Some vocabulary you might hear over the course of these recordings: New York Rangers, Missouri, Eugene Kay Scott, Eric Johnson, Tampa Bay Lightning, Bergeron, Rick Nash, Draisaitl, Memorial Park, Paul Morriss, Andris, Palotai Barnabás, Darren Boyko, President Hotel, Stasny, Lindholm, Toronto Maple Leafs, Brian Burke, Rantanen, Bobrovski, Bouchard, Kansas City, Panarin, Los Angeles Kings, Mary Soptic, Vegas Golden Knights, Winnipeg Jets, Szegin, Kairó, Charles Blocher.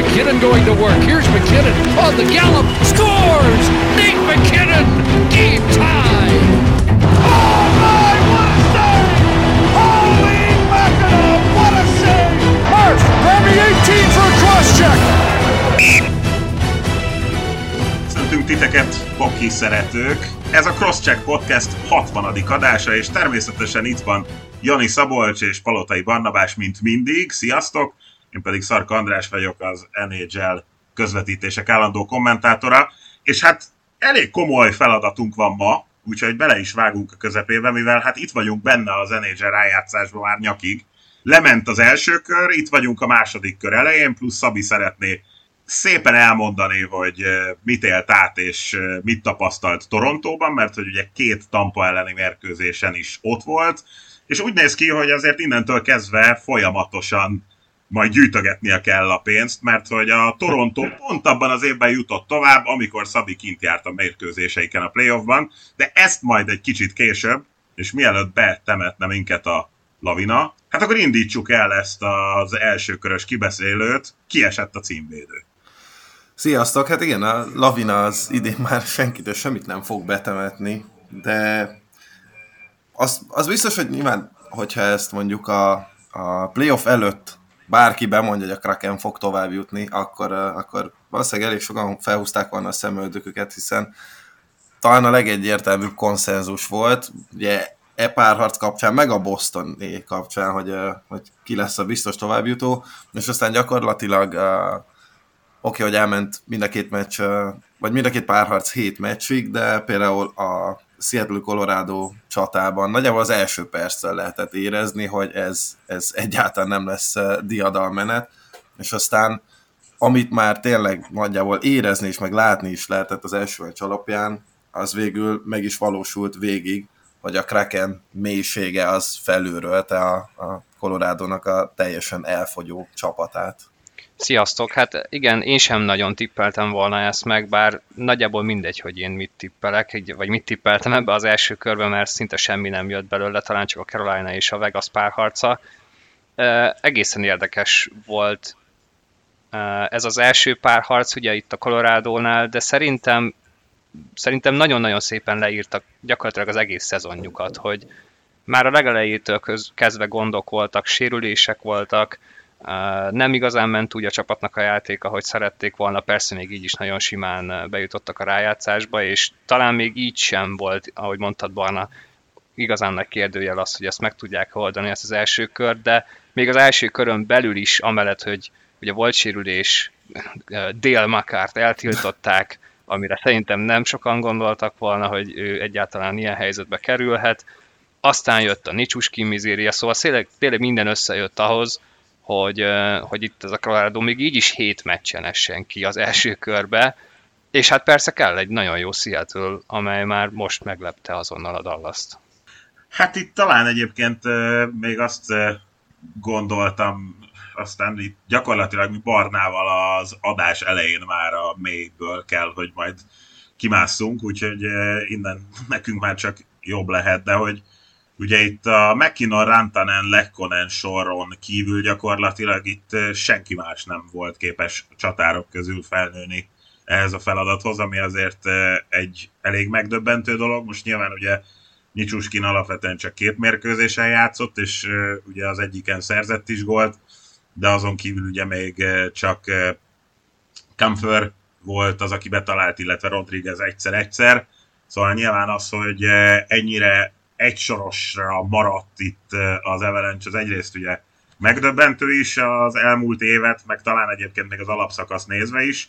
McKinnon going to work. Here's McKinnon on the gallop. Scores! Nate McKinnon! Game tie! Oh my, what a save! Holy mackerel, what a save! Marsh, grab the 18 for a cross-check! Köszöntünk titeket, hoki szeretők! Ez a Crosscheck Podcast 60. adása, és természetesen itt van Jani Szabolcs és Palotai Barnabás, mint mindig. Sziasztok! Én pedig Szarka András vagyok, az NHL közvetítések állandó kommentátora, és hát elég komoly feladatunk van ma, úgyhogy bele is vágunk a közepébe, mivel hát itt vagyunk benne az NHL rájátszásban már nyakig. Lement az első kör, itt vagyunk a második kör elején, plusz Szabi szeretné szépen elmondani, hogy mit élt át és mit tapasztalt Torontóban, mert hogy ugye 2 Tampa elleni mérkőzésen is ott volt, és úgy néz ki, hogy azért innentől kezdve folyamatosan majd gyűjtögetnie kell a pénzt, mert hogy a Toronto pont abban az évben jutott tovább, amikor Szabi kint járt a mérkőzéseiken a playoffban, de ezt majd egy kicsit később, és mielőtt betemetne minket a lavina, hát akkor indítsuk el ezt az elsőkörös kibeszélőt, kiesett a címvédő. Sziasztok, hát igen, a lavina az idén már senkitől semmit nem fog betemetni, de az biztos, hogy nyilván, hogyha ezt mondjuk a playoff előtt bárki bemondja, hogy a Kraken fog tovább jutni, akkor valószínűleg elég sokan felhúzták volna a szemöldöküket, hiszen talán a legegyértelműbb konszenzus volt, ugye párharc kapcsán, meg a Boston kapcsán, hogy ki lesz a biztos továbbjutó, és aztán gyakorlatilag oké, hogy elment mind a 2 meccs, vagy mind a 2 párharc 7 meccsig, de például a Seattle Colorado csatában nagyjából az első perccel lehetett érezni, hogy ez egyáltalán nem lesz diadalmenet, és aztán amit már tényleg nagyjából érezni és meg látni is lehetett az első meccs alapján, az végül meg is valósult végig, hogy a Kraken mélysége az felülrölte a Colorado-nak a teljesen elfogyó csapatát. Sziasztok! Hát igen, én sem nagyon tippeltem volna ezt meg, bár nagyjából mindegy, hogy én mit tippelek, vagy mit tippeltem ebbe az első körbe, mert szinte semmi nem jött belőle, talán csak a Carolina és a Vegas párharca. Egészen érdekes volt ez az első párharc, ugye itt a Colorado-nál, de szerintem nagyon-nagyon szépen leírtak gyakorlatilag az egész szezonjukat, hogy már a legelejétől kezdve gondok voltak, sérülések voltak, nem igazán ment úgy a csapatnak a játéka, ahogy szerették volna, persze még így is nagyon simán bejutottak a rájátszásba, és talán még így sem volt, ahogy mondtad Barna, igazán nagy kérdőjel az, hogy ezt meg tudják oldani, ezt az első kört, de még az első körön belül is, amellett, hogy ugye volt sérülés, Dale McCart eltiltották, amire szerintem nem sokan gondoltak volna, hogy ő egyáltalán ilyen helyzetbe kerülhet, aztán jött a Nyicsuskin mizéria, szóval tényleg minden összejött ahhoz, hogy itt ez a Colorado még így is 7 meccsen essen ki az első körbe, és hát persze kell egy nagyon jó Seattle, amely már most meglepte azonnal a Dallast. Hát itt talán egyébként még azt gondoltam, aztán itt gyakorlatilag mi Barnával az adás elején már a mélyből kell, hogy majd kimásszunk, úgyhogy innen nekünk már csak jobb lehet, de hogy ugye itt a McKinnon, Rantanen, Lekkonen soron kívül gyakorlatilag itt senki más nem volt képes csatárok közül felnőni ehhez a feladathoz, ami azért egy elég megdöbbentő dolog. Most nyilván ugye Nyicsuskin alapvetően csak 2 mérkőzésen játszott, és ugye az egyiken szerzett is gólt, de azon kívül ugye még csak Kampfer volt az, aki betalált, illetve Rodriguez egyszer-egyszer. Szóval nyilván az, hogy ennyire egysorosra maradt itt az Avalanche, az egyrészt ugye megdöbbentő is az elmúlt évet, meg talán egyébként még az alapszakasz nézve is.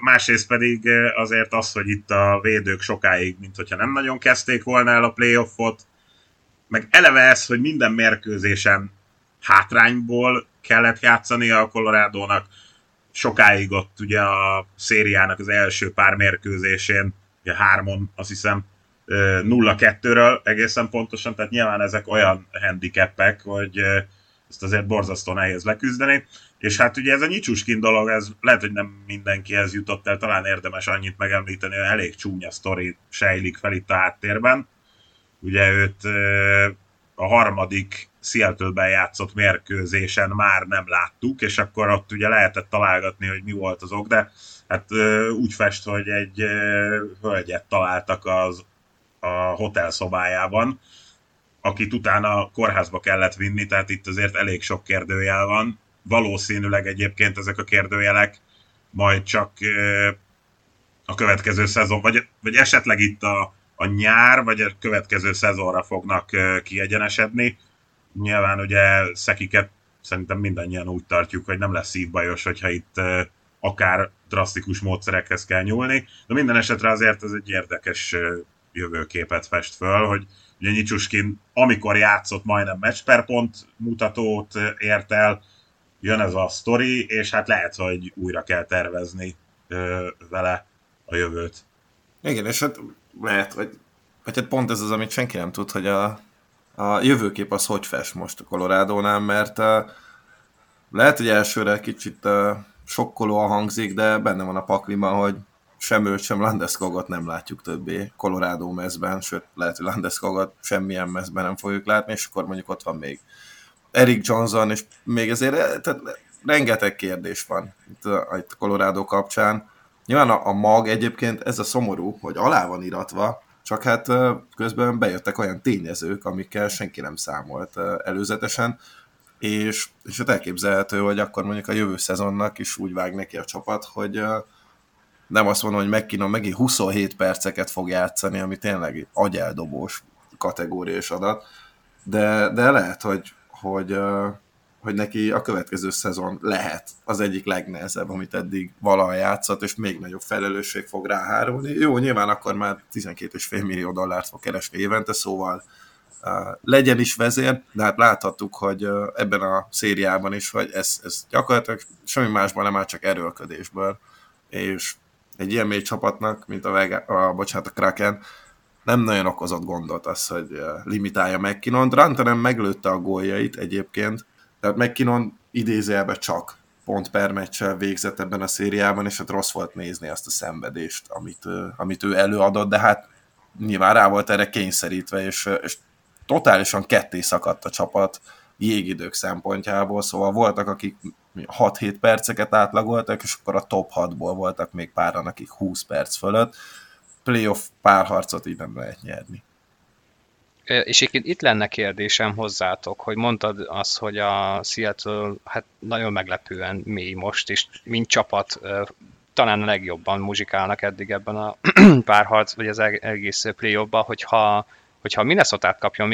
Másrészt pedig azért az, hogy itt a védők sokáig, mint hogyha nem nagyon kezdték volna el a playoffot, meg eleve ez, hogy minden mérkőzésen hátrányból kellett játszania a Colorado-nak. Sokáig ott ugye a szériának az első pár mérkőzésén, ugye 3-on azt hiszem, 0-2-ről egészen pontosan, tehát nyilván ezek olyan handicapek, hogy ezt azért borzasztó nehéz leküzdeni, és hát ugye ez a Nyicsuskin dolog, ez lehet, hogy nem mindenkihez jutott el, talán érdemes annyit megemlíteni, hogy elég csúnya sztori sejlik fel itt a háttérben. Ugye őt a harmadik Seattle-ben játszott mérkőzésen már nem láttuk, és akkor ott ugye lehetett találgatni, hogy mi volt az ok, de hát úgy fest, hogy egy hölgyet találtak a hotel szobájában, akit utána kórházba kellett vinni, tehát itt azért elég sok kérdőjel van. Valószínűleg egyébként ezek a kérdőjelek majd csak a következő szezon, vagy esetleg itt a nyár, vagy a következő szezonra fognak kiegyenesedni. Nyilván ugye Szekiket szerintem mindannyian úgy tartjuk, hogy nem lesz szívbajos, hogyha itt akár drasztikus módszerekhez kell nyúlni, de minden esetre azért ez egy érdekes jövőképet fest föl, hogy ugye Nyicsuskin, amikor játszott, majdnem meccs per pont mutatót ért el, jön ez a sztori, és hát lehet, hogy újra kell tervezni vele a jövőt. Igen, és hát lehet, hogy pont ez az, amit senki nem tud, hogy a jövőkép az hogy fest most a Colorado-nál, mert lehet, hogy elsőre kicsit sokkolóan hangzik, de benne van a pakliban, hogy sem őt, sem Landeskogot nem látjuk többé Colorado mezben, sőt, lehet, hogy Landeskogot semmilyen mezben nem fogjuk látni, és akkor mondjuk ott van még Eric Johnson, és még ezért tehát rengeteg kérdés van itt a Colorado kapcsán. Nyilván a mag egyébként, ez a szomorú, hogy alá van iratva, csak hát közben bejöttek olyan tényezők, amikkel senki nem számolt előzetesen, és hát elképzelhető, hogy akkor mondjuk a jövő szezonnak is úgy vág neki a csapat, hogy nem azt mondom, hogy McKinnon megint 27 perceket fog játszani, ami tényleg agyeldobós kategóriás adat, de lehet, hogy neki a következő szezon lehet az egyik legnehezebb, amit eddig valaha játszott, és még nagyobb felelősség fog ráhárulni. Jó, nyilván akkor már $12,5 millió fog keresni évente, szóval legyen is vezér, de hát láthattuk, hogy ebben a szériában is, hogy ez gyakorlatilag semmi másban nem áll, csak erőlködésből, és egy ilyen mély csapatnak, mint a Kraken, nem nagyon okozott gondot az, hogy limitálja McKinnont. Rantanen meglőtte a góljait egyébként, tehát McKinnon idézőjelben csak pont per meccsel végzett ebben a szériában, és hát rossz volt nézni azt a szenvedést, amit ő előadott, de hát nyilván rá volt erre kényszerítve, és totálisan ketté szakadt a csapat jégidők szempontjából, szóval voltak, akik 6-7 perceket átlagoltak, és akkor a top 6-ból voltak még páran, akik 20 perc fölött. Playoff párharcot így nem lehet nyerni. És itt lenne kérdésem hozzátok, hogy mondtad azt, hogy a Seattle hát nagyon meglepően mély most, és mint csapat talán a legjobban muzsikálnak eddig ebben a párharc, vagy az egész playoffban, hogyha Minnesotát kapja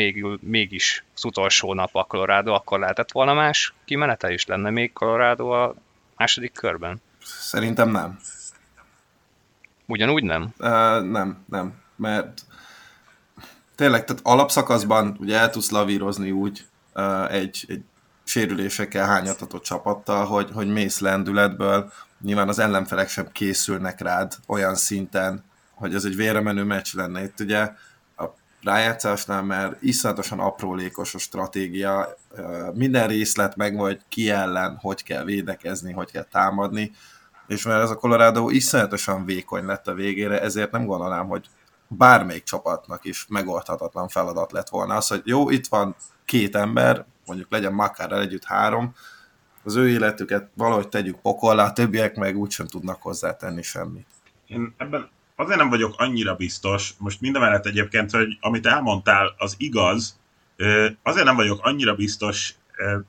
mégis az utolsó nap a Colorado, akkor lehetett volna más kimenete is, lenne még Colorado a második körben? Szerintem nem. Ugyanúgy nem? Nem, mert tényleg, tehát alapszakaszban ugye el tudsz lavírozni úgy egy sérülésekkel hányatatott csapattal, hogy mész lendületből, nyilván az ellenfelek sem készülnek rád olyan szinten, hogy ez egy véremenő meccs lenne. Itt ugye a rájátszásnál már iszonyatosan aprólékos a stratégia, minden részlet megvan, hogy ki ellen, hogy kell védekezni, hogy kell támadni, és mert ez a Colorado iszonyatosan vékony lett a végére, ezért nem gondolnám, hogy bármelyik csapatnak is megoldhatatlan feladat lett volna az, hogy jó, itt van két ember, mondjuk legyen Makárral együtt 3, az ő életüket valahogy tegyük pokollá, a többiek meg úgysem tudnak hozzátenni semmit. Én ebben azért nem vagyok annyira biztos, most mindemellett egyébként, hogy amit elmondtál, az igaz, azért nem vagyok annyira biztos,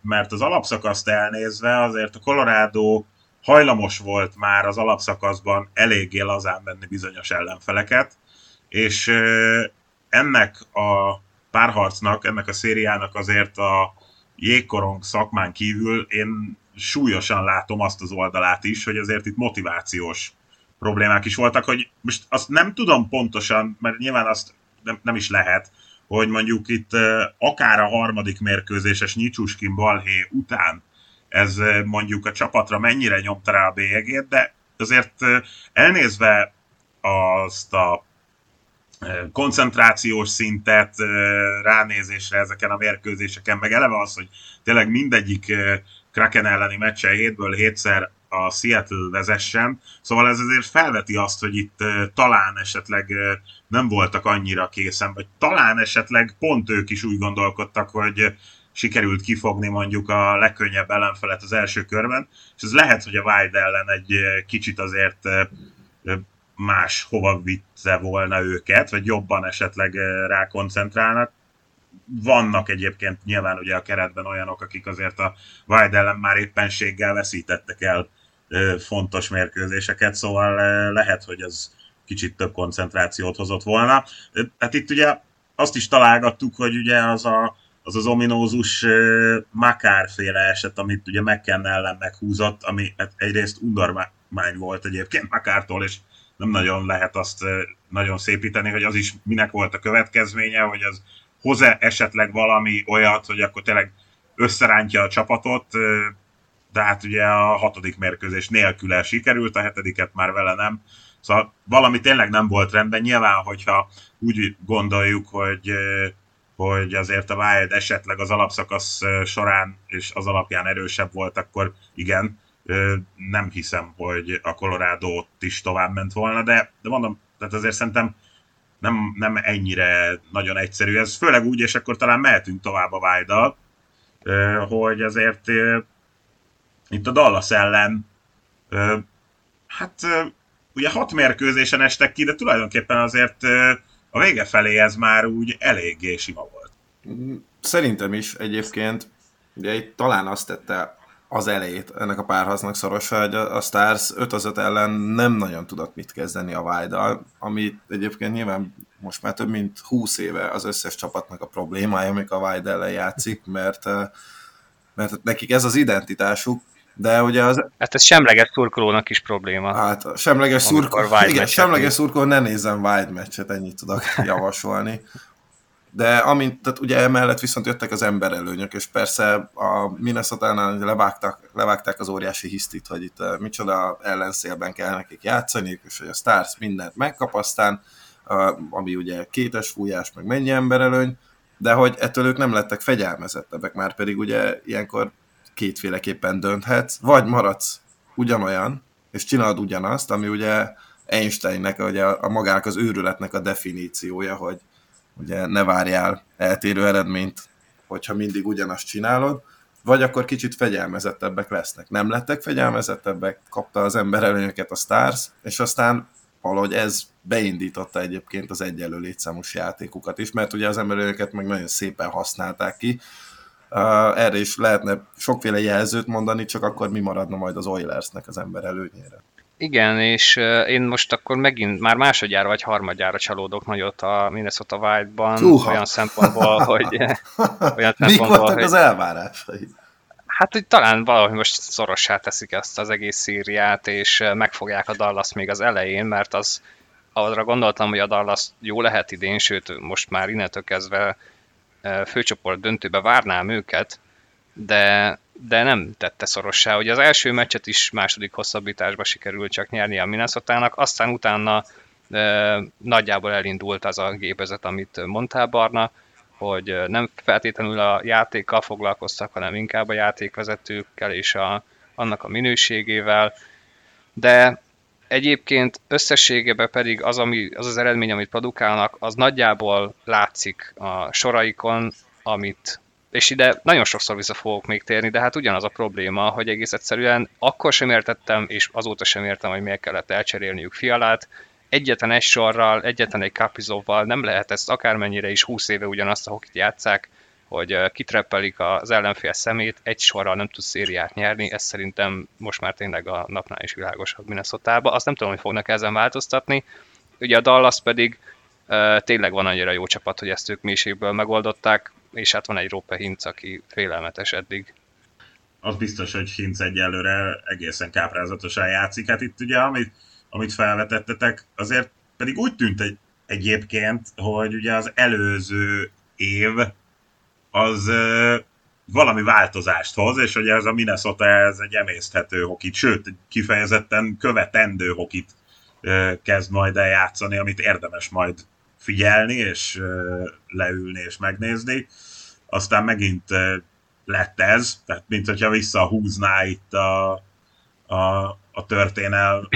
mert az alapszakaszt elnézve azért a Colorado hajlamos volt már az alapszakaszban eléggé lazán venni bizonyos ellenfeleket, és ennek a párharcnak, ennek a szériának azért a jégkorong szakmán kívül én súlyosan látom azt az oldalát is, hogy azért itt motivációs problémák is voltak, hogy most azt nem tudom pontosan, mert nyilván azt nem is lehet, hogy mondjuk itt akár a harmadik mérkőzéses Nyicsuskin balhé után ez mondjuk a bélyegét mennyire nyomta rá a bélyegét, de azért elnézve azt a koncentrációs szintet, ránézésre ezeken a mérkőzéseken, meg eleve az, hogy tényleg mindegyik Kraken elleni meccsen 7-ből 7-szer a Seattle vezessen, szóval ez azért felveti azt, hogy itt talán esetleg nem voltak annyira készen, vagy talán esetleg pont ők is úgy gondolkodtak, hogy sikerült kifogni mondjuk a legkönnyebb ellenfelet az első körben, és ez lehet, hogy a Wild ellen egy kicsit azért máshova vitte volna őket, vagy jobban esetleg rákoncentrálnak. Vannak egyébként nyilván ugye a keretben olyanok, akik azért a Wild ellen már éppenséggel veszítettek el fontos mérkőzéseket, szóval lehet, hogy ez kicsit több koncentrációt hozott volna. Hát itt ugye azt is találgattuk, hogy ugye az ominózus Makár-féle eset, amit ugye McKinnon ellen meghúzott, ami hát egyrészt undormány volt egyébként Makártól, és nem nagyon lehet azt nagyon szépíteni, hogy az is minek volt a következménye, hogy az hoz-e esetleg valami olyat, hogy akkor tényleg összerántja a csapatot, de hát ugye a 6. mérkőzés nélküle sikerült, a 7. már vele nem. Szóval valami tényleg nem volt rendben. Nyilván, hogyha úgy gondoljuk, hogy azért a Wild esetleg az alapszakasz során és az alapján erősebb volt, akkor igen, nem hiszem, hogy a Colorado is tovább ment volna, de mondom, tehát azért szerintem nem ennyire nagyon egyszerű. Ez főleg úgy, és akkor talán mehetünk tovább a Wild-dal, hogy azért itt a Dallas ellen hát ugye 6 mérkőzésen estek ki, de tulajdonképpen azért a vége felé ez már úgy eléggé sima volt. Szerintem is egyébként, ugye itt talán azt tette az elejét ennek a párharcnak szorosan, hogy a Stars 5-5 ellen nem nagyon tudott mit kezdeni a Wilddal, ami egyébként nyilván most már több mint 20 éve az összes csapatnak a problémája, amikor a Wild ellen játszik, mert nekik ez az identitásuk, de ugye az... Hát ez semleges szurkolónak is probléma. Hát semleges szurkoló, ne nézem Wild meccset, ennyit tudok javasolni. De tehát ugye emellett viszont jöttek az emberelőnyök, és persze a Minnesotánál levágták az óriási hisztit, hogy itt micsoda ellenszélben kell nekik játszani, és hogy a Stars mindent megkap, aztán ami ugye kétes fújás, meg mennyi emberelőny, de hogy ettől ők nem lettek fegyelmezettebbek, már pedig ugye ilyenkor kétféleképpen dönthetsz, vagy maradsz ugyanolyan, és csinálod ugyanazt, ami ugye Einsteinnek, ugye a magának az őrületnek a definíciója, hogy ugye ne várjál eltérő eredményt, hogyha mindig ugyanazt csinálod, vagy akkor kicsit fegyelmezettebbek lesznek. Nem lettek fegyelmezettebbek, kapta az emberelőnyöket a Stars, és aztán valahogy ez beindította egyébként az egyenlő létszámos játékukat is, mert ugye az emberelőnyöket meg nagyon szépen használták ki. Erre is lehetne sokféle jelzőt mondani, csak akkor mi maradna majd az Oilersnek az emberelőnyére. Igen, és én most akkor megint már másodjára vagy harmadjára csalódok nagyot a Minnesota Wild-ban, olyan szempontból, hogy... Mik voltak az elvárásai? Hát, hogy talán valahogy most szorossá teszik ezt az egész szériát, és megfogják a Dallas még az elején, mert arra gondoltam, hogy a Dallas jó lehet idén, sőt, most már innentől kezdve főcsoport döntőbe várnám őket, de nem tette szorossá, hogy az első meccset is második hosszabbításba sikerült csak nyerni a Minnesotának, aztán utána nagyjából elindult az a gépezet, amit mondtál, Barna, hogy nem feltétlenül a játékkal foglalkoztak, hanem inkább a játékvezetőkkel és annak a minőségével, de egyébként összességében pedig az az eredmény, amit produkálnak, az nagyjából látszik a soraikon, amit... És ide nagyon sokszor vissza fogok még térni, de hát ugyanaz a probléma, hogy egész egyszerűen akkor sem értettem, és azóta sem értem, hogy miért kellett elcserélniük Fialát. Egyetlen egy sorral, egyetlen egy Kapizovval nem lehet ezt akármennyire is 20 éve ugyanazt a hokit játsszák, hogy kitreppelik az ellenfél szemét, egy sorral nem tudsz szériát nyerni, ez szerintem most már tényleg a napnál is világosabb Minnesotába. Azt nem tudom, hogy fognak ezen változtatni. Ugye a Dallas pedig tényleg van annyira jó csapat, hogy ezt ők mélységből megoldották, és hát van egy Rope Hintz, aki félelmetes eddig. Az biztos, hogy Hintz egyelőre egészen káprázatosan játszik. Hát itt ugye, amit felvetettetek, azért pedig úgy tűnt egyébként, hogy ugye az előző év az valami változást hoz, és ugye ez a Minnesota ez egy emészthető hokit, sőt, kifejezetten követendő hokit kezd majd eljátszani, amit érdemes majd figyelni, és leülni, és megnézni. Aztán megint lett ez, tehát mint hogyha visszahúzná itt a történelem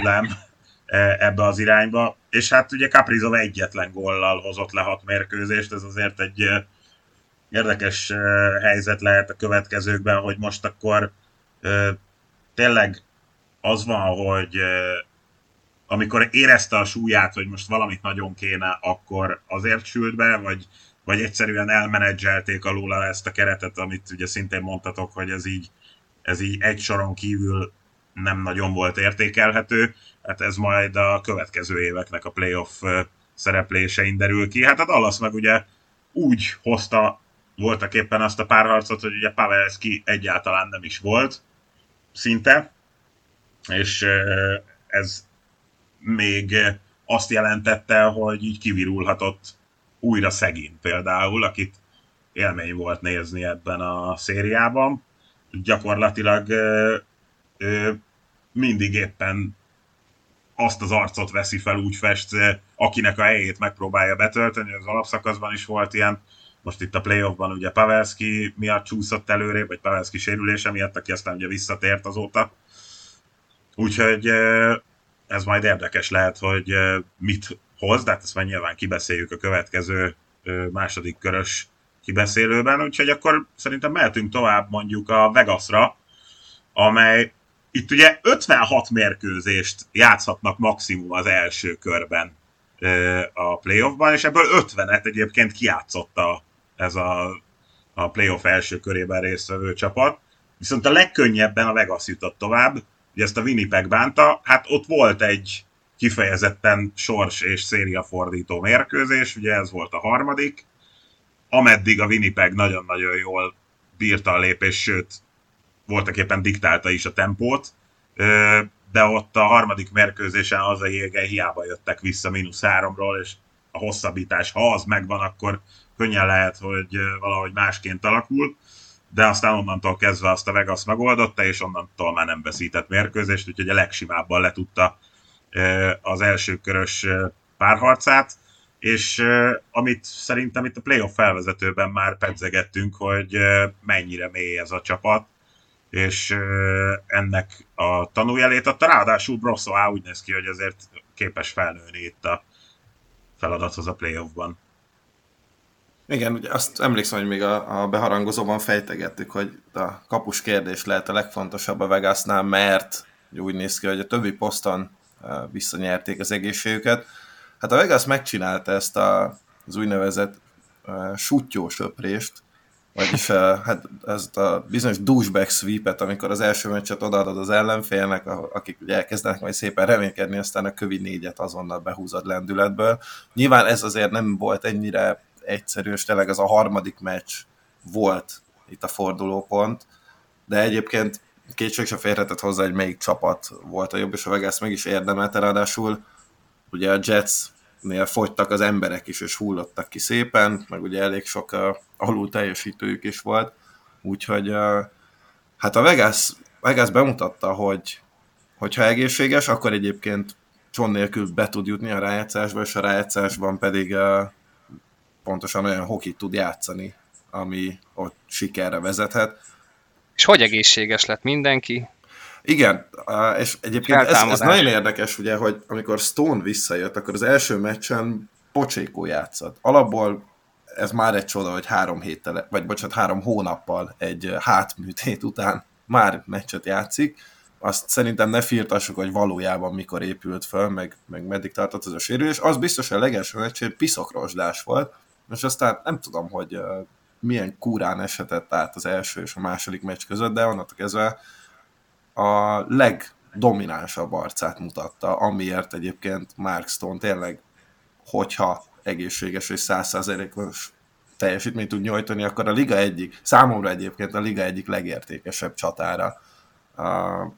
ebbe az irányba, és hát ugye Kaprizov egyetlen góllal hozott le 6 mérkőzést, ez azért egy érdekes helyzet lehet a következőkben, hogy most akkor tényleg az van, hogy amikor érezte a súlyát, hogy most valamit nagyon kéne, akkor azért sült be, vagy egyszerűen elmenedzselték alul ezt a keretet, amit ugye szintén mondtatok, hogy ez így egy soron kívül nem nagyon volt értékelhető, hát ez majd a következő éveknek a playoff szereplésein derül ki. Hát a Dallas meg ugye úgy hozta voltak éppen azt a párharcot, hogy ugye Pavelski egyáltalán nem is volt szinte, és ez még azt jelentette, hogy így kivirulhatott újra Szegin például, akit élmény volt nézni ebben a szériában. Gyakorlatilag mindig éppen azt az arcot veszi fel, úgy fest, akinek a helyét megpróbálja betölteni. Az alapszakaszban is volt ilyen, most itt a playoffban ugye Pavelski miatt csúszott előrébb, vagy Pavelski sérülése miatt, aki aztán ugye visszatért azóta. Úgyhogy ez majd érdekes lehet, hogy mit hoz, de hát ezt már nyilván kibeszéljük a következő második körös kibeszélőben, úgyhogy akkor szerintem mehetünk tovább mondjuk a Vegasra, amely itt ugye 56 mérkőzést játszhatnak maximum az első körben a playoffban, és ebből 50-et egyébként kijátszotta ez a playoff első körében résztvevő csapat, viszont a legkönnyebben a Vegas jutott tovább, ugye ezt a Winnipeg bánta, hát ott volt egy kifejezetten sors és szériafordító mérkőzés, ugye ez volt a harmadik, ameddig a Winnipeg nagyon-nagyon jól bírta a lépés, sőt, voltaképpen diktálta is a tempót, de ott a harmadik mérkőzésen az a jége hiába jöttek vissza -3-ról, és a hosszabbítás, ha az megvan, akkor könnyen lehet, hogy valahogy másként alakul, de aztán onnantól kezdve azt a Vegas megoldotta, és onnantól már nem veszített mérkőzést, úgyhogy a legsimábban le tudta az elsőkörös párharcát, és amit szerintem itt a playoff felvezetőben már pedzegettünk, hogy mennyire mély ez a csapat, és ennek a tanújelét adta, ráadásul Brossoá úgy néz ki, hogy azért képes felnőni itt a feladathoz a playoffban. Igen, ugye azt emlékszem, hogy még a beharangozóban fejtegettük, hogy a kapus kérdés lehet a legfontosabb a Vegasnál, mert úgy néz ki, hogy a többi poszton visszanyerték az egészségüket. Hát a Vegas megcsinálta ezt az úgynevezett sutyó söprést, vagyis hát ezt a bizonyos douchebag sweepet, amikor az első meccset odaadod az ellenfélnek, akik ugye elkezdenek majd szépen reménykedni, aztán a kövi négyet azonnal behúzod lendületből. Nyilván ez azért nem volt ennyire egyszerű, és tényleg ez a harmadik meccs volt itt a fordulópont, de egyébként kétség sem férhetett hozzá, hogy melyik csapat volt a jobb, és a Vegas meg is érdemelte, ráadásul ugye a Jetsnél fogytak az emberek is, és hullottak ki szépen, meg ugye elég sok alul teljesítőjük is volt, úgyhogy hát a Vegas bemutatta, hogy ha egészséges, akkor egyébként csont nélkül be tud jutni a rájátszásba, és a rájátszásban pedig pontosan olyan hokit tud játszani, ami ott sikerre vezethet. És hogy egészséges lett mindenki? Igen, és egyébként ez nagyon érdekes, ugye, hogy amikor Stone visszajött, akkor az első meccsen pocsékó játszott. Alapból ez már egy csoda, hogy 3 hónappal egy hátműtét után már meccset játszik. Azt szerintem ne firtassuk, hogy valójában mikor épült föl, meg meddig tartott ez a sérülés. Az biztos, a legelső meccsén piszakrosdás volt, és aztán nem tudom, hogy milyen kúrán esetett át az első és a második meccs között, de onnantól kezdve a legdominánsabb arcát mutatta, amiért egyébként Mark Stone tényleg, hogyha egészséges és 100%-os teljesítményt tud nyújtani, akkor számomra egyébként a liga egyik legértékesebb csatára,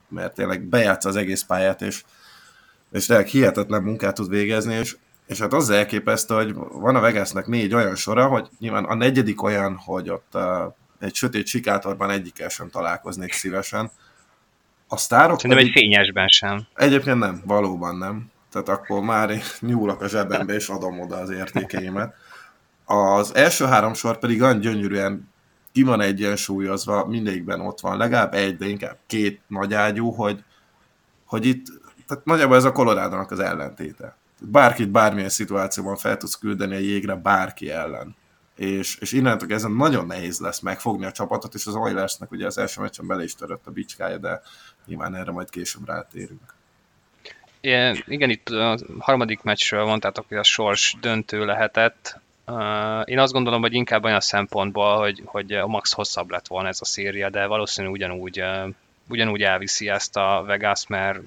mert tényleg bejátsza az egész pályát, és tényleg hihetetlen munkát tud végezni, és hát az elképesztő, hogy van a Vegasnak 4 olyan sora, hogy nyilván a 4. olyan, hogy ott egy sötét sikátorban egyikkel sem találkoznék szívesen. A sztárok... Szerintem egy fényesben sem. Egyébként nem, valóban nem. Tehát akkor már nyúlok a zsebembe, és adom oda az értékeimet. Az első 3 sor pedig olyan gyönyörűen ki van egyensúlyozva, mindegyikben ott van legalább egy, de inkább 2 nagyágyú, hogy hogy itt tehát nagyjából ez a Colorado-nak az ellentéte. Bárkit bármilyen szituációban fel tudsz küldeni a jégre bárki ellen. És innentől kezdve nagyon nehéz lesz megfogni a csapatot, és az Oilersnek ugye az első meccsen bele is törött a bicskája, de nyilván erre majd később rátérünk. Igen, itt a harmadik meccsről mondtátok, hogy a sors döntő lehetett. Én azt gondolom, hogy inkább olyan szempontból, hogy a max hosszabb lett volna ez a széria, de valószínűleg ugyanúgy elviszi ezt a Vegas, mert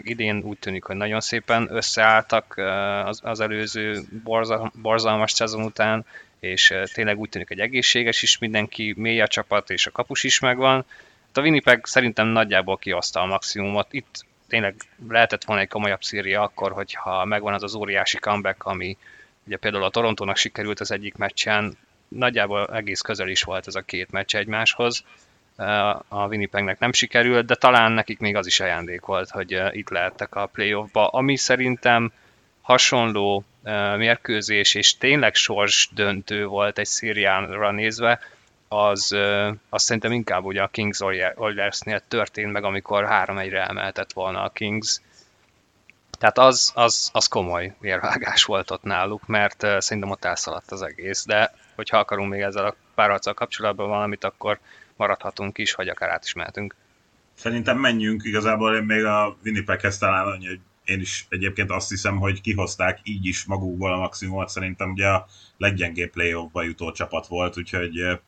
idén úgy tűnik, hogy nagyon szépen összeálltak az előző borzalmas szezon után, és tényleg úgy tűnik, hogy egészséges is mindenki, mély a csapat, és a kapus is megvan. A Winnipeg szerintem nagyjából kihozta a maximumot. Itt tényleg lehetett volna egy komolyabb széria akkor, hogyha megvan az óriási comeback, ami ugye például a Torontónak sikerült az egyik meccsen, nagyjából egész közel is volt ez a két meccs egymáshoz. A Winnipegnek nem sikerült, de talán nekik még az is ajándék volt, hogy itt lehettek a playoffba, ami szerintem hasonló mérkőzés, és tényleg sorsdöntő volt egy szériára nézve, az szerintem inkább ugye a Kings Oilersnél történt meg, amikor 3-1-re emeltett volna a Kings. Tehát az komoly vérvágás volt ott náluk, mert szerintem ott elszaladt az egész, de hogyha akarunk még ezzel a párharccal kapcsolatban valamit, akkor maradhatunk is, vagy akár át is mehetünk. Szerintem menjünk, igazából én még a Winnipeghez talán annyi, hogy én is egyébként azt hiszem, hogy kihozták így is magukból a maximumot, szerintem ugye a leggyengébb playoffba jutó csapat volt, úgyhogy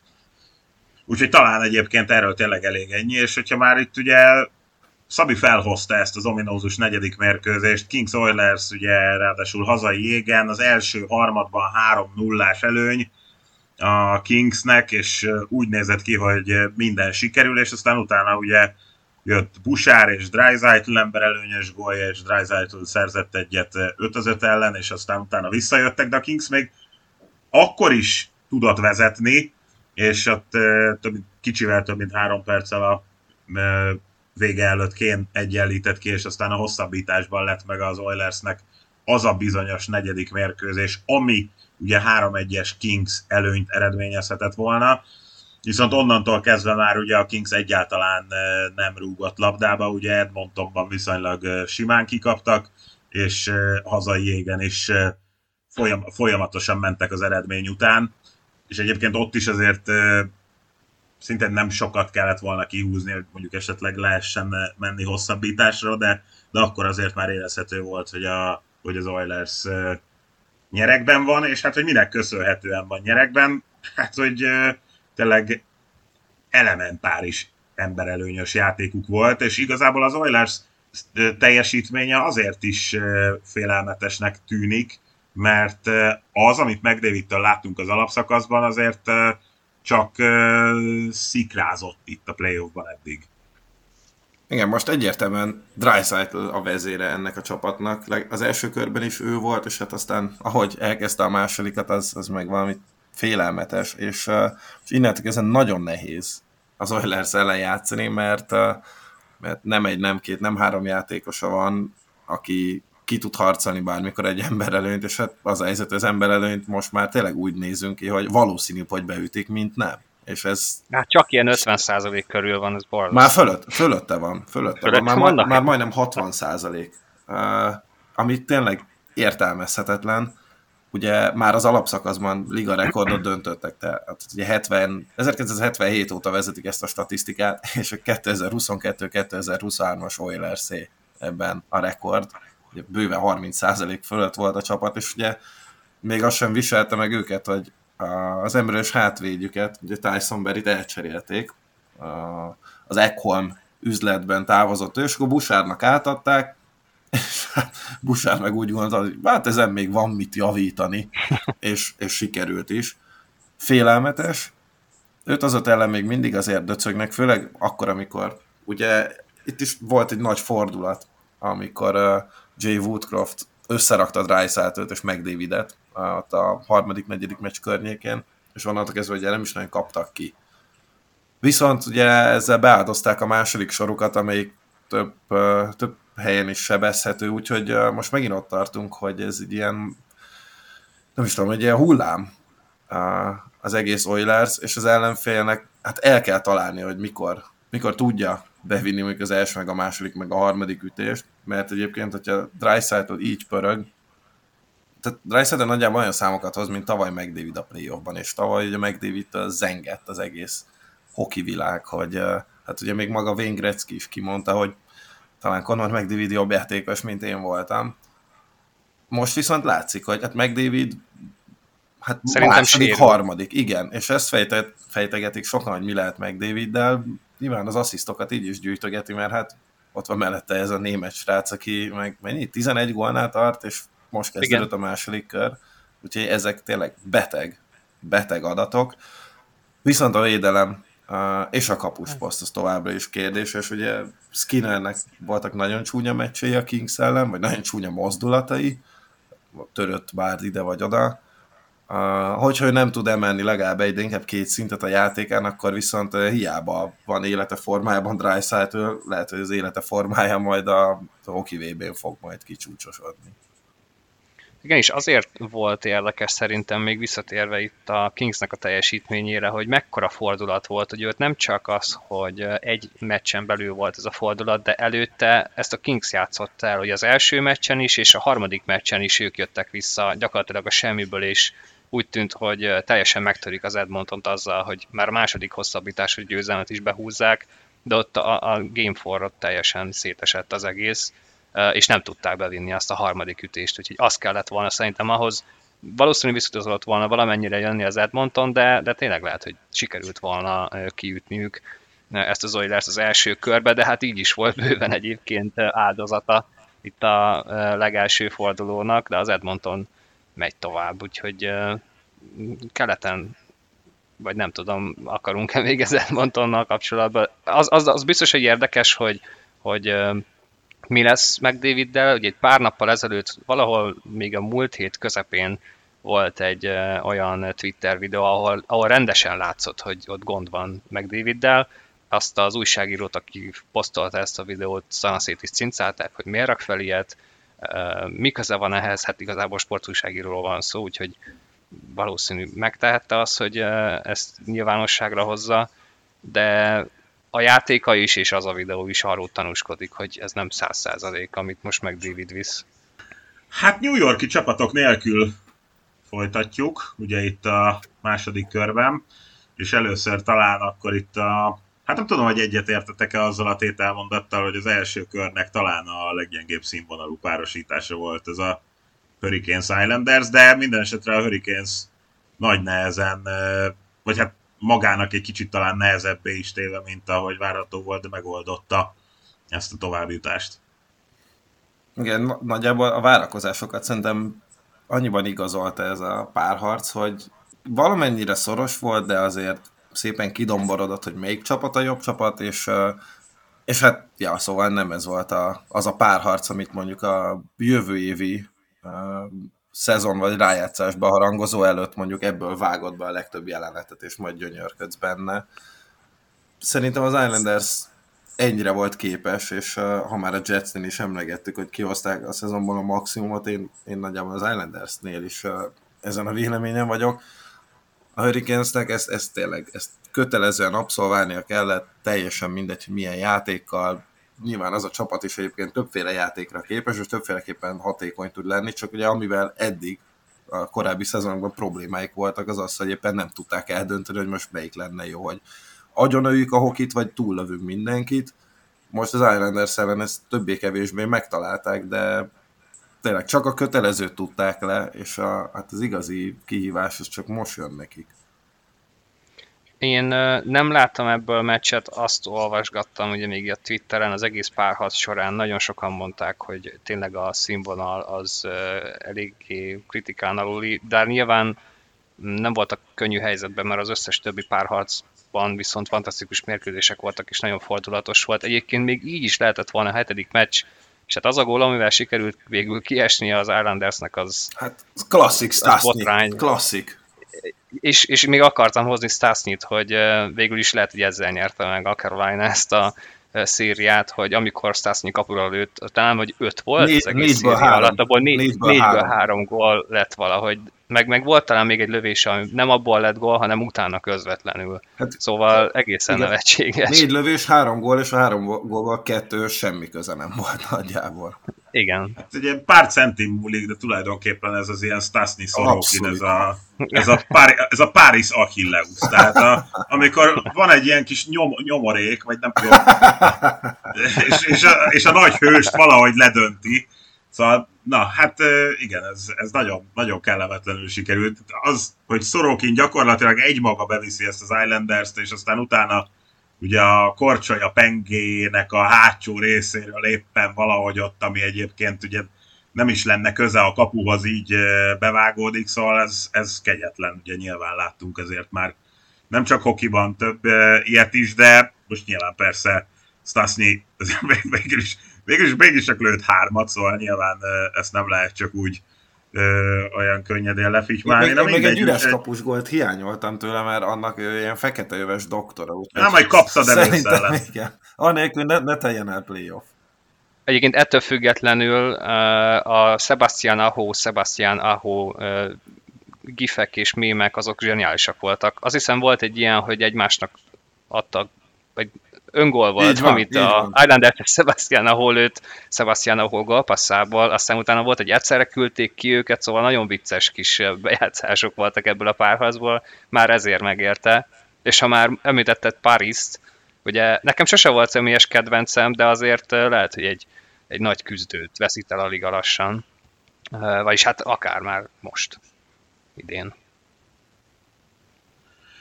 talán egyébként erről tényleg elég ennyi, és hogyha már itt ugye Szabi felhozta ezt az ominózus negyedik mérkőzést, Kings Oilers ugye ráadásul hazai jégen, az első harmadban 3-0-ás előny a Kingsnek, és úgy nézett ki, hogy minden sikerül, és aztán utána ugye jött Bouchard és Draisaitl emberelőnyös gólja, és Draisaitl szerzett egyet 5-5 ellen, és aztán utána visszajöttek, de a Kings még akkor is tudott vezetni, és ott kicsivel több mint 3 perccel a vége előtt Kane egyenlített ki, és aztán a hosszabbításban lett meg az Oilersnek az a bizonyos negyedik mérkőzés, ami ugye 3-1-es Kings előnyt eredményezhetett volna, viszont onnantól kezdve már ugye a Kings egyáltalán nem rúgott labdába, ugye Edmontonban viszonylag simán kikaptak, és hazai jégen is folyamatosan mentek az eredmény után, és egyébként ott is azért szintén nem sokat kellett volna kihúzni, hogy mondjuk esetleg lehessen menni hosszabbításra, de akkor azért már érezhető volt, hogy az Oilers nyeregben van, és hát, hogy minek köszönhetően van nyeregben, hát, hogy tényleg elementáris emberelőnyös játékuk volt, és igazából az Oilers teljesítménye azért is félelmetesnek tűnik, mert az, amit McDavidtől láttunk az alapszakaszban, azért csak szikrázott itt a playoffban eddig. Igen, most egyértelműen Draisaitl a vezére ennek a csapatnak. Az első körben is ő volt, és hát aztán ahogy elkezdte a másodikat, az meg valami félelmetes, és innentől ezen nagyon nehéz az Oilers ellen játszani, mert nem egy, nem két, nem három játékosa van, aki ki tud harcolni bármikor egy emberelőnyt, és hát az a helyzet, az emberelőnyt most már tényleg úgy nézünk ki, hogy valószínűbb, hogy beütik, mint nem. És ez... Hát csak ilyen 50% körül van, ez borzasztó. Már fölötte van. Már majdnem 60%. Ami tényleg értelmezhetetlen. Ugye már az alapszakaszban liga rekordot döntöttek, tehát ugye 1977 óta vezetik ezt a statisztikát, és a 2022-2023-as Oilers-é ebben a rekord. Ugye bőven 30% fölött volt a csapat, és ugye még azt sem viselte meg őket, hogy az emberes hátvédjüket, ugye Tyson Berryt elcserélték, az Ekholm üzletben távozott ő, és akkor Bouchardnak átadták, és hát Bouchard meg úgy gondolta, hogy hát ezen még van mit javítani, és sikerült is. Félelmetes. 5-5 ellen még mindig azért döcögnek, főleg akkor, amikor ugye itt is volt egy nagy fordulat, amikor Jay Woodcroft összeraktad Draisaitlt és McDavidet ott a harmadik-negyedik meccs környékén, és onnantól kezdve, hogy nem is nagyon kaptak ki. Viszont ugye ezzel beáldozták a második sorukat, amelyik több helyen is sebezhető, úgyhogy most megint ott tartunk, hogy ez egy ilyen, nem is tudom, egy ilyen hullám az egész Oilers, és az ellenfélnek hát el kell találni, hogy mikor tudja bevinni mondjuk az első, meg a második, meg a harmadik ütést, mert egyébként, hogyha Draisaitl így pörög, tehát Draisaitl nagyjából olyan számokat hoz, mint tavaly McDavid a playoffban, és tavaly ugye McDavidtől zengett az egész hokivilág, hogy hát ugye még maga Wayne Gretzky is kimondta, hogy talán Connor McDavid jobb játékos, mint én voltam. Most viszont látszik, hogy hát McDavid hát második, harmadik, igen, és ezt fejtegetik sokan, hogy mi lehet McDaviddel, nyilván az asszisztokat így is gyűjtögeti, mert hát ott van mellette ez a német srác, aki meg mennyi? 11 gólnál tart, és most kezdődött a második kör, úgyhogy ezek tényleg beteg adatok. Viszont a védelem és a kapusposzt, az továbbra is kérdés, és ugye Skinnernek voltak nagyon csúnya meccsei a Kings ellen, vagy nagyon csúnya mozdulatai, törött bár ide vagy oda. Hogyha ő nem tud emelni legalább egy, de inkább két szintet a játékán, akkor viszont hiába van élete formájában Draisaitl, lehet, hogy az élete formája majd a hoki VB-n fog majd kicsúcsosodni. Igen, és azért volt érdekes szerintem, még visszatérve itt a Kingsnek a teljesítményére, hogy mekkora fordulat volt, hogy őt nem csak az, hogy egy meccsen belül volt ez a fordulat, de előtte ezt a Kings játszott el, hogy az első meccsen is, és a harmadik meccsen is ők jöttek vissza gyakorlatilag a semmiből, és úgy tűnt, hogy teljesen megtörik az Edmontont azzal, hogy már a második hosszabbítású győzelmet is behúzzák, de ott a Game 4-ot teljesen szétesett az egész, és nem tudták bevinni azt a harmadik ütést, úgyhogy az kellett volna szerintem ahhoz, valószínűleg visszatudott volna valamennyire jönni az Edmonton, de tényleg lehet, hogy sikerült volna kiütniük ezt az Oilers az első körbe, de hát így is volt bőven egyébként áldozata itt a legelső fordulónak, de az Edmonton megy tovább, úgyhogy keleten, vagy nem tudom, akarunk-e még az Edmontonnal kapcsolatban. Az biztos, hogy érdekes, hogy mi lesz McDaviddel, ugye egy pár nappal ezelőtt, valahol még a múlt hét közepén volt egy olyan Twitter videó, ahol rendesen látszott, hogy ott gond van McDaviddel. Azt az újságírót, aki posztolta ezt a videót, szanaszét is cincálták, hogy miért rak fel ilyet, mi köze van ehhez, hát igazából sportújságíróról van szó, úgyhogy valószínű megtehette az, hogy ezt nyilvánosságra hozza, de a játéka is, és az a videó is arról tanúskodik, hogy ez nem 100%, amit most McDavid visz. Hát New York-i csapatok nélkül folytatjuk, ugye itt a második körben, és először talán akkor itt a... Hát nem tudom, hogy egyetértetek-e azzal a tételmondattal, hogy az első körnek talán a leggyengébb színvonalú párosítása volt ez a Hurricanes Islanders, de minden esetre a Hurricanes nagy nehezen, vagy hát magának egy kicsit talán nehezebbé is téve, mint ahogy várható volt, de megoldotta ezt a továbbjutást. Igen, nagyjából a várakozásokat szerintem annyiban igazolta ez a párharc, hogy valamennyire szoros volt, de azért szépen kidomborodott, hogy melyik csapat a jobb csapat, és hát ja, szóval nem ez volt az a párharc, amit mondjuk a jövő évi szezon vagy rájátszásba harangozó előtt mondjuk ebből vágott be a legtöbb jelenetet, és majd gyönyörködsz benne. Szerintem az Islanders ennyire volt képes, és ha már a Jetsnél is emlegettük, hogy kihozták a szezonból a maximumot, én nagyjából az Islandersnél is ezen a véleményen vagyok. A Hurricanesnek ezt tényleg ezt kötelezően abszolválnia kellett, teljesen mindegy, hogy milyen játékkal. Nyilván az a csapat is egyébként többféle játékra képes, és többféleképpen hatékony tud lenni, csak ugye amivel eddig a korábbi szezonokban problémáik voltak, az az, hogy éppen nem tudták eldönteni, hogy most melyik lenne jó, hogy agyonöljük a hokit, vagy túllövünk mindenkit. Most az Islanders ellen ezt többé-kevésbé megtalálták, de tényleg csak a kötelezőt tudták le, és hát az igazi kihívás az csak most jön nekik. Én nem láttam ebből a meccset, azt olvasgattam, ugye még a Twitteren az egész párharc során nagyon sokan mondták, hogy tényleg a színvonal az eléggé kritikán aluli, de nyilván nem voltak könnyű helyzetben, mert az összes többi párharcban viszont fantasztikus mérkőzések voltak, és nagyon fordulatos volt. Egyébként még így is lehetett volna a hetedik meccs, és hát az a gól, amivel sikerült végül kiesnie az Islandersnek, az... Hát klasszik Stasny, klasszik. És még akartam hozni Stasnyt, hogy végül is lehet, hogy ezzel nyerte meg a Carolina ezt a szériát, hogy amikor Stasny kapura lőtt, talán, hogy 5 volt az egész széria alatt, abból 4-ből 3 gól lett valahogy, Meg volt talán még egy lövés, ami nem abból lett gól, hanem utána közvetlenül. Hát, szóval egészen igen, nevetséges. 4 lövés, 3 gól, és a 3 gólval 2 semmi köze nem volt nagyjából. Igen. Hát egy ilyen pár centim múlik, de tulajdonképpen ez az ilyen Stasny Sorokin, ez a Párizs Achilleus. Tehát amikor van egy ilyen kis nyomorék, vagy nem tudom, és a nagy hőst valahogy ledönti. Szóval, na, hát igen, ez nagyon, nagyon kellemetlenül sikerült. Az, hogy Sorokin gyakorlatilag egymaga beviszi ezt az Islanders-t, és aztán utána ugye a korcsolya a pengének a hátsó részéről éppen valahogy ott, ami egyébként ugye nem is lenne köze a kapuhoz, így bevágódik, szóval ez kegyetlen. Ugye nyilván láttunk ezért már nem csak hokiban több ilyet is, de most nyilván persze Stasny végül is csak lőtt 3-at, szóval nyilván ezt nem lehet csak úgy olyan könnyedén lefitymálni. Még egy üres kapus gólt hiányoltam tőle, mert annak ilyen feketejöves doktora. Nem, majd kapszad előszellem. Anélkül ne teljen el playoff. Egyébként ettől függetlenül a Sebastian Aho gifek és mémek azok zseniálisak voltak. Azt hiszem volt egy ilyen, hogy egymásnak adtak, vagy öngól volt, van, amit a Islanders-t Sebastian Aho lőtt Sebastian Aho gólpasszából, aztán utána volt, hogy egyszerre küldték ki őket, szóval nagyon vicces kis bejátszások voltak ebből a párharcból, már ezért megérte. És ha már említetted Párizst, ugye nekem sose volt személyes kedvencem, de azért lehet, hogy egy nagy küzdőt veszít el a liga lassan. Vagyis hát akár már most, idén.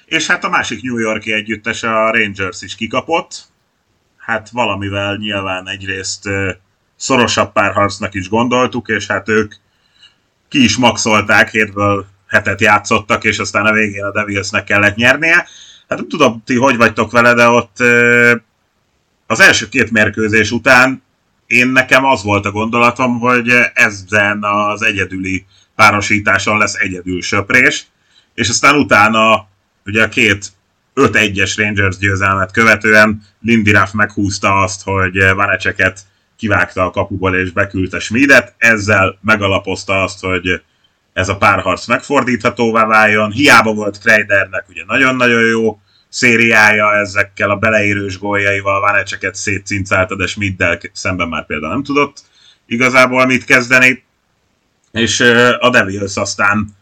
És hát a másik New York-i együttes, a Rangers is kikapott. Hát valamivel nyilván egyrészt szorosabb párharcnak is gondoltuk, és hát ők ki is maxolták, 7-ből 7-et játszottak, és aztán a végén a Devilsnek kellett nyernie. Hát nem tudom, ti hogy vagytok vele, de ott az első 2 mérkőzés után nekem az volt a gondolatom, hogy ezen az egyedüli párosításon lesz egyedül söprés, és aztán utána ugye a 2-5-1-es Rangers győzelmet követően Lindy Ruff meghúzta azt, hogy Vaneceket kivágta a kapuból és beküldte Schmidet, ezzel megalapozta azt, hogy ez a párharc megfordíthatóvá váljon. Hiába volt Kreidernek ugye nagyon-nagyon jó szériája, ezekkel a beleérős góljaival Vaneceket szétcincálta, de Schmiddel szemben már például nem tudott igazából mit kezdeni. És a Devils aztán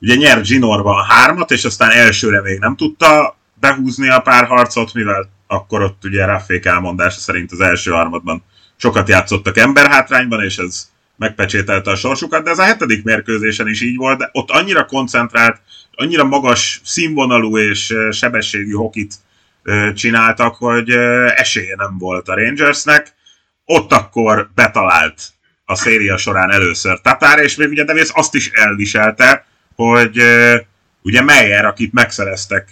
ugye nyert Ginorban 3-at, és aztán elsőre még nem tudta behúzni a párharcot, mivel akkor ott ugye Raffék elmondása szerint az első harmadban sokat játszottak emberhátrányban, és ez megpecsételte a sorsukat, de ez a 7. mérkőzésen is így volt, de ott annyira koncentrált, annyira magas színvonalú és sebességű hokit csináltak, hogy esélye nem volt a Rangersnek. Ott akkor betalált a széria során először Tatár, és még ugye Devils azt is elviselte, hogy ugye Meyer, akit megszereztek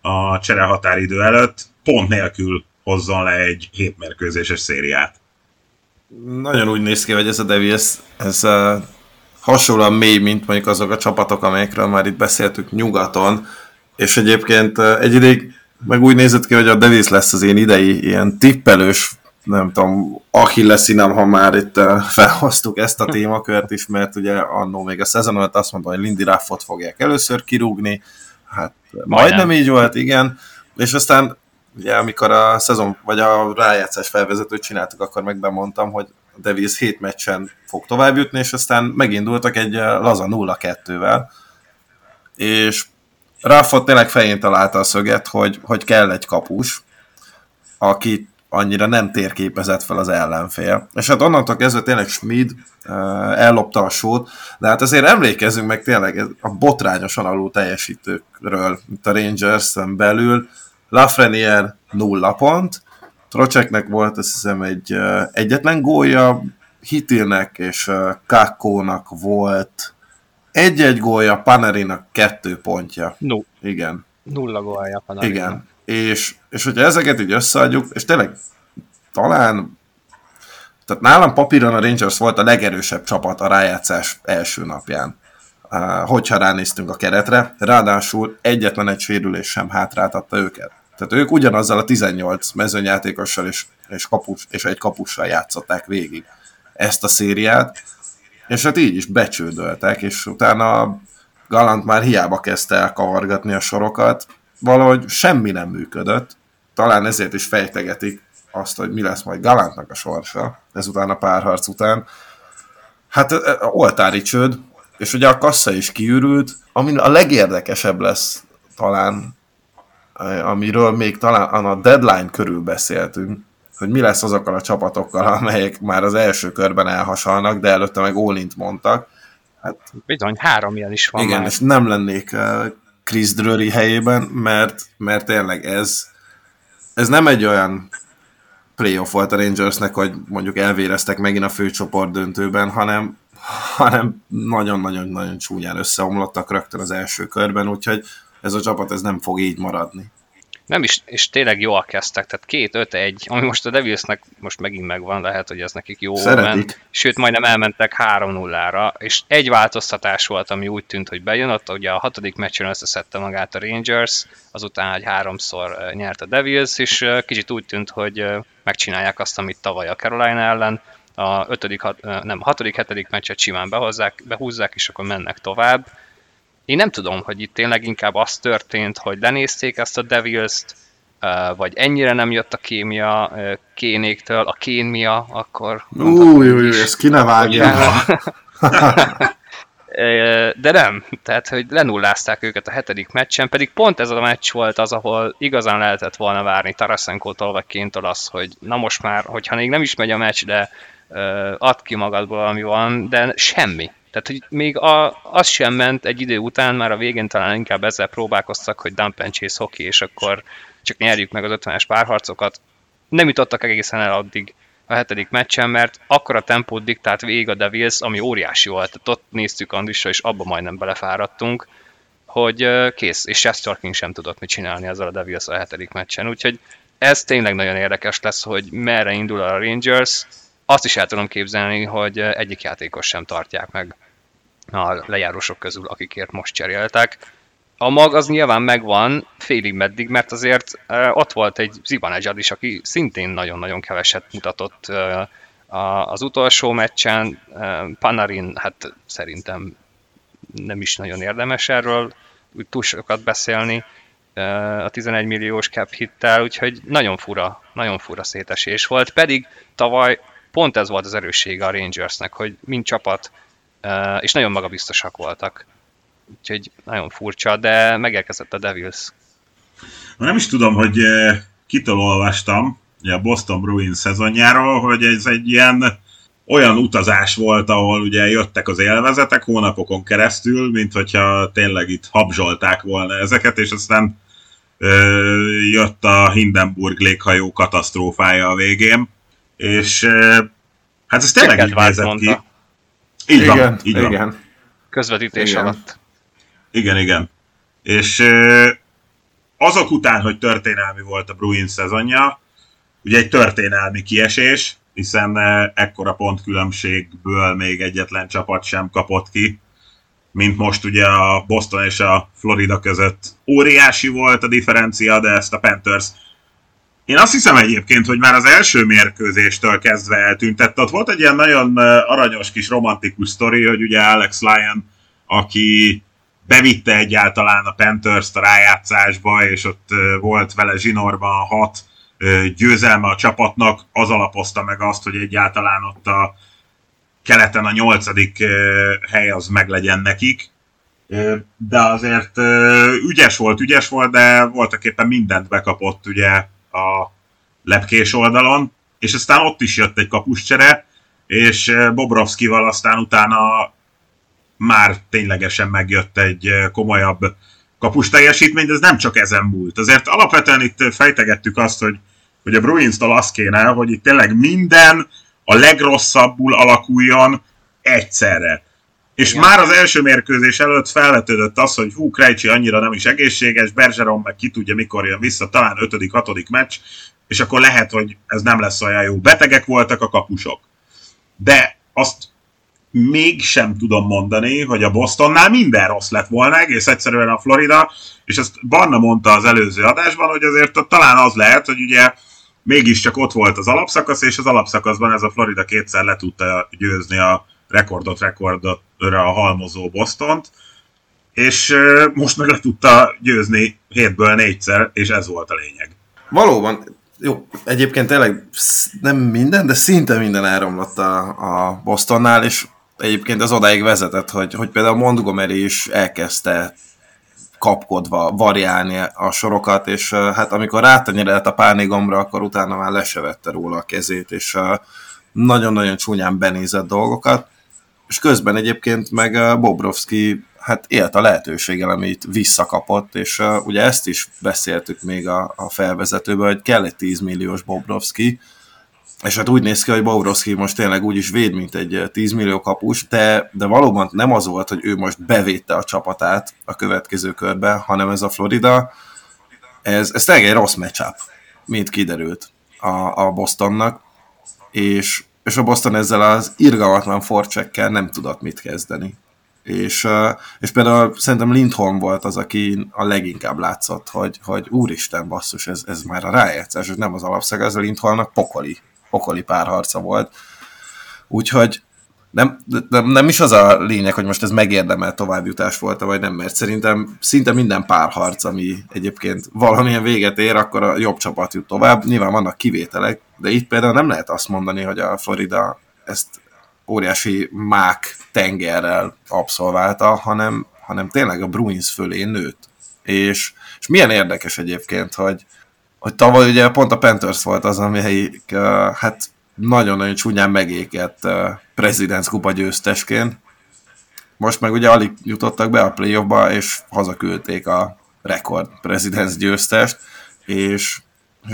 a cserehatáridő előtt, pont nélkül hozzon le egy 7 mérkőzéses szériát. Nagyon úgy néz ki, hogy ez a Devils, ez hasonlóan mély, mint mondjuk azok a csapatok, amelyekről már itt beszéltük nyugaton, és egyébként egy ideig meg úgy nézett ki, hogy a Devils lesz az én idei ilyen tippelős, nem tudom, Achilleszinem, ha már itt felhoztuk ezt a témakört is, mert ugye annó még a szezon alatt azt mondta, hogy Lindy Ruffot fogják először kirúgni, hát majdnem így volt, igen, és aztán ugye amikor a szezon, vagy a rájátszás felvezetőt csináltuk, akkor meg bemondtam, hogy a Devils 7 meccsen fog továbbjutni, és aztán megindultak egy laza 0-2-vel, és Ruffot tényleg fején találta a szöget, hogy kell egy kapus, aki annyira nem térképezett fel az ellenfél. És hát onnantól kezdve tényleg Schmid ellopta a sót, de hát azért emlékezzünk meg tényleg a botrányosan alul teljesítőkről. Itt a Rangers-en belül Lafreniere 0 pont, Trochecknek volt azt hiszem egy egyetlen gólja, Hitilnek és Kakónak volt 1-1 gólja, Panerinak 2 pontja. No. Igen. 0 gólja Panerinak. Igen. És hogyha ezeket így összeadjuk, és tényleg talán, tehát nálam papíron a Rangers volt a legerősebb csapat a rájátszás első napján, hogyha ránéztünk a keretre, ráadásul egyetlen egy sérülés sem hátráltatta őket. Tehát ők ugyanazzal a 18 mezőnyjátékossal és egy kapussal játszották végig ezt a szériát, és hát így is becsődöltek, és utána Gallant már hiába kezdte el kavargatni a sorokat, valahogy semmi nem működött, talán ezért is fejtegetik azt, hogy mi lesz majd Gallantnak a sorsa, ezután a párharc után. Hát oltári csőd, és ugye a kassa is kiürült, ami a legérdekesebb lesz talán, amiről még talán a deadline körül beszéltünk, hogy mi lesz azokkal a csapatokkal, amelyek már az első körben elhasalnak, de előtte meg all-int mondtak. Hát, bizony, 3 ilyen is van. Igen, már. És nem lennék Chris Drury helyében, mert tényleg ez nem egy olyan playoff volt a Rangersnek, hogy mondjuk elvéreztek megint a főcsoport döntőben, hanem nagyon-nagyon-nagyon csúnyán összeomlottak rögtön az első körben, úgyhogy ez a csapat ez nem fog így maradni. Nem is, és tényleg jól kezdtek, tehát 2-5-1, ami most a Devilsnek most megint megvan, lehet, hogy ez nekik jó ment, sőt majdnem elmentek 3-0-ra, és egy változtatás volt, ami úgy tűnt, hogy bejön, ott ugye a 6. meccsen összeszedte magát a Rangers, azután, hogy 3-szor nyert a Devils, és kicsit úgy tűnt, hogy megcsinálják azt, amit tavaly a Carolina ellen, a 6.-7. meccset simán behúzzák, és akkor mennek tovább. Én nem tudom, hogy itt tényleg inkább az történt, hogy lenézték ezt a Devils-t, vagy ennyire nem jött a kémia Kénéktől, a kémia, akkor... ez ki ne vágja! De nem, tehát hogy lenullázták őket a 7. meccsen, pedig pont ez a meccs volt az, ahol igazán lehetett volna várni Tarasenko-tól vagy Kéntől az, hogy na most már, hogyha még nem is megy a meccs, de add ki magadból, ami van, de semmi. Tehát, hogy még az sem ment egy idő után, már a végén talán inkább ezzel próbálkoztak, hogy dump and chase hockey, és akkor csak nyerjük meg az 50-es párharcokat. Nem jutottak egészen el addig a 7. meccsen, mert akkora tempót diktált végig a Devils, ami óriási volt. Tehát ott néztük Andrisra, és abba majdnem belefáradtunk, hogy kész, és Shesterkin sem tudott mit csinálni ezzel a Devils a 7. meccsen. Úgyhogy ez tényleg nagyon érdekes lesz, hogy merre indul a Rangers. Azt is el tudom képzelni, hogy egyik játékos sem tartják meg a lejárósok közül, akikért most cseréltek. A mag az nyilván megvan félig meddig, mert azért ott volt egy Zibanejad is, aki szintén nagyon-nagyon keveset mutatott az utolsó meccsen. Panarin, hát szerintem nem is nagyon érdemes erről túl sokat beszélni a 11 milliós cap hittel, úgyhogy nagyon fura szétesés volt, pedig tavaly pont ez volt az erőssége a Rangersnek, hogy mind csapat, és nagyon magabiztosak voltak. Úgyhogy nagyon furcsa, de megérkezett a Devils. Nem is tudom, hogy kitől olvastam a Boston Bruins szezonjáról, hogy ez egy ilyen olyan utazás volt, ahol ugye jöttek az élvezetek hónapokon keresztül, mint hogyha tényleg itt habzsolták volna ezeket, és aztán jött a Hindenburg léghajó katasztrófája a végén. És hát ez tényleg így nézett ki. Így igen, van, így igen. Van. Közvetítés igen. Alatt. Igen. És azok után, hogy történelmi volt a Bruins szezonja, ugye egy történelmi kiesés, hiszen ekkora pontkülönbségből még egyetlen csapat sem kapott ki, mint most ugye a Boston és a Florida között. Óriási volt a differencia, de ezt a Panthers... Én azt hiszem egyébként, hogy már az első mérkőzéstől kezdve eltüntett. Ott volt egy ilyen nagyon aranyos kis romantikus sztori, hogy ugye Alex Lyon, aki bevitte egyáltalán a Panthers-t a rájátszásba, és ott volt vele zsinórban 6 győzelme a csapatnak, az alapozta meg azt, hogy egyáltalán ott a keleten a 8. hely az meglegyen nekik. De azért ügyes volt, de voltak éppen mindent bekapott ugye a lepkés oldalon, és aztán ott is jött egy kapuscsere, és Bobrovskival aztán utána már ténylegesen megjött egy komolyabb kapus teljesítmény, de ez nem csak ezen múlt. Azért alapvetően itt fejtegettük azt, hogy a Bruins-tól az kéne, hogy itt tényleg minden a legrosszabbul alakuljon egyszerre. És igen. Már az első mérkőzés előtt felvetődött az, hogy Krejci annyira nem is egészséges, Bergeron meg ki tudja mikor jön vissza, talán 5.-6. meccs, és akkor lehet, hogy ez nem lesz olyan jó. Betegek voltak a kapusok. De azt mégsem tudom mondani, hogy a Bostonnál minden rossz lett volna, egész egyszerűen a Florida, és ezt Barna mondta az előző adásban, hogy azért talán az lehet, hogy ugye mégiscsak ott volt az alapszakasz, és az alapszakaszban ez a Florida kétszer le tudta győzni a rekordra a halmozó Bostont, és most meg le tudta győzni 7-ből 4-szer, és ez volt a lényeg. Valóban, jó, egyébként tényleg nem minden, de szinte minden elromlott a Bostonnál, és egyébként az odáig vezetett, hogy például Montgomery is elkezdte kapkodva variálni a sorokat, és hát amikor rátenyerelt a pánigomra, akkor utána már le se vette róla a kezét, és nagyon-nagyon csúnyán benézett dolgokat, és közben egyébként meg Bobrovski hát élt a lehetőséggel, amit visszakapott, és ugye ezt is beszéltük még a felvezetőből, hogy kell egy 10 milliós Bobrovski, és hát úgy néz ki, hogy Bobrovski most tényleg úgy is véd, mint egy 10 millió kapus, de valóban nem az volt, hogy ő most bevédte a csapatát a következő körbe, hanem ez a Florida, ez tényleg egy rossz matchup, mint kiderült a Bostonnak, és a Boston ezzel az irgalmatlan forecheckkel nem tudott mit kezdeni. És például szerintem Lindholm volt az, aki a leginkább látszott, hogy úristen basszus, ez már a rájátszás, és nem az alapszeg, ez a Lindholmnak pokoli párharca volt. Úgyhogy nem is az a lényeg, hogy most ez megérdemel továbbjutás volt, vagy nem, mert szerintem szinte minden párharc, ami egyébként valamilyen véget ér, akkor a jobb csapat jut tovább. Nyilván vannak kivételek, de itt például nem lehet azt mondani, hogy a Florida ezt óriási mák tengerrel abszolválta, hanem tényleg a Bruins fölé nőtt. És milyen érdekes egyébként, hogy tavaly ugye pont a Panthers volt az, amelyik hát nagyon-nagyon csúnyán megékett Presidents Kupa győztesként. Most meg ugye alig jutottak be a playoffba, és hazaküldték a rekord Presidents győztest, és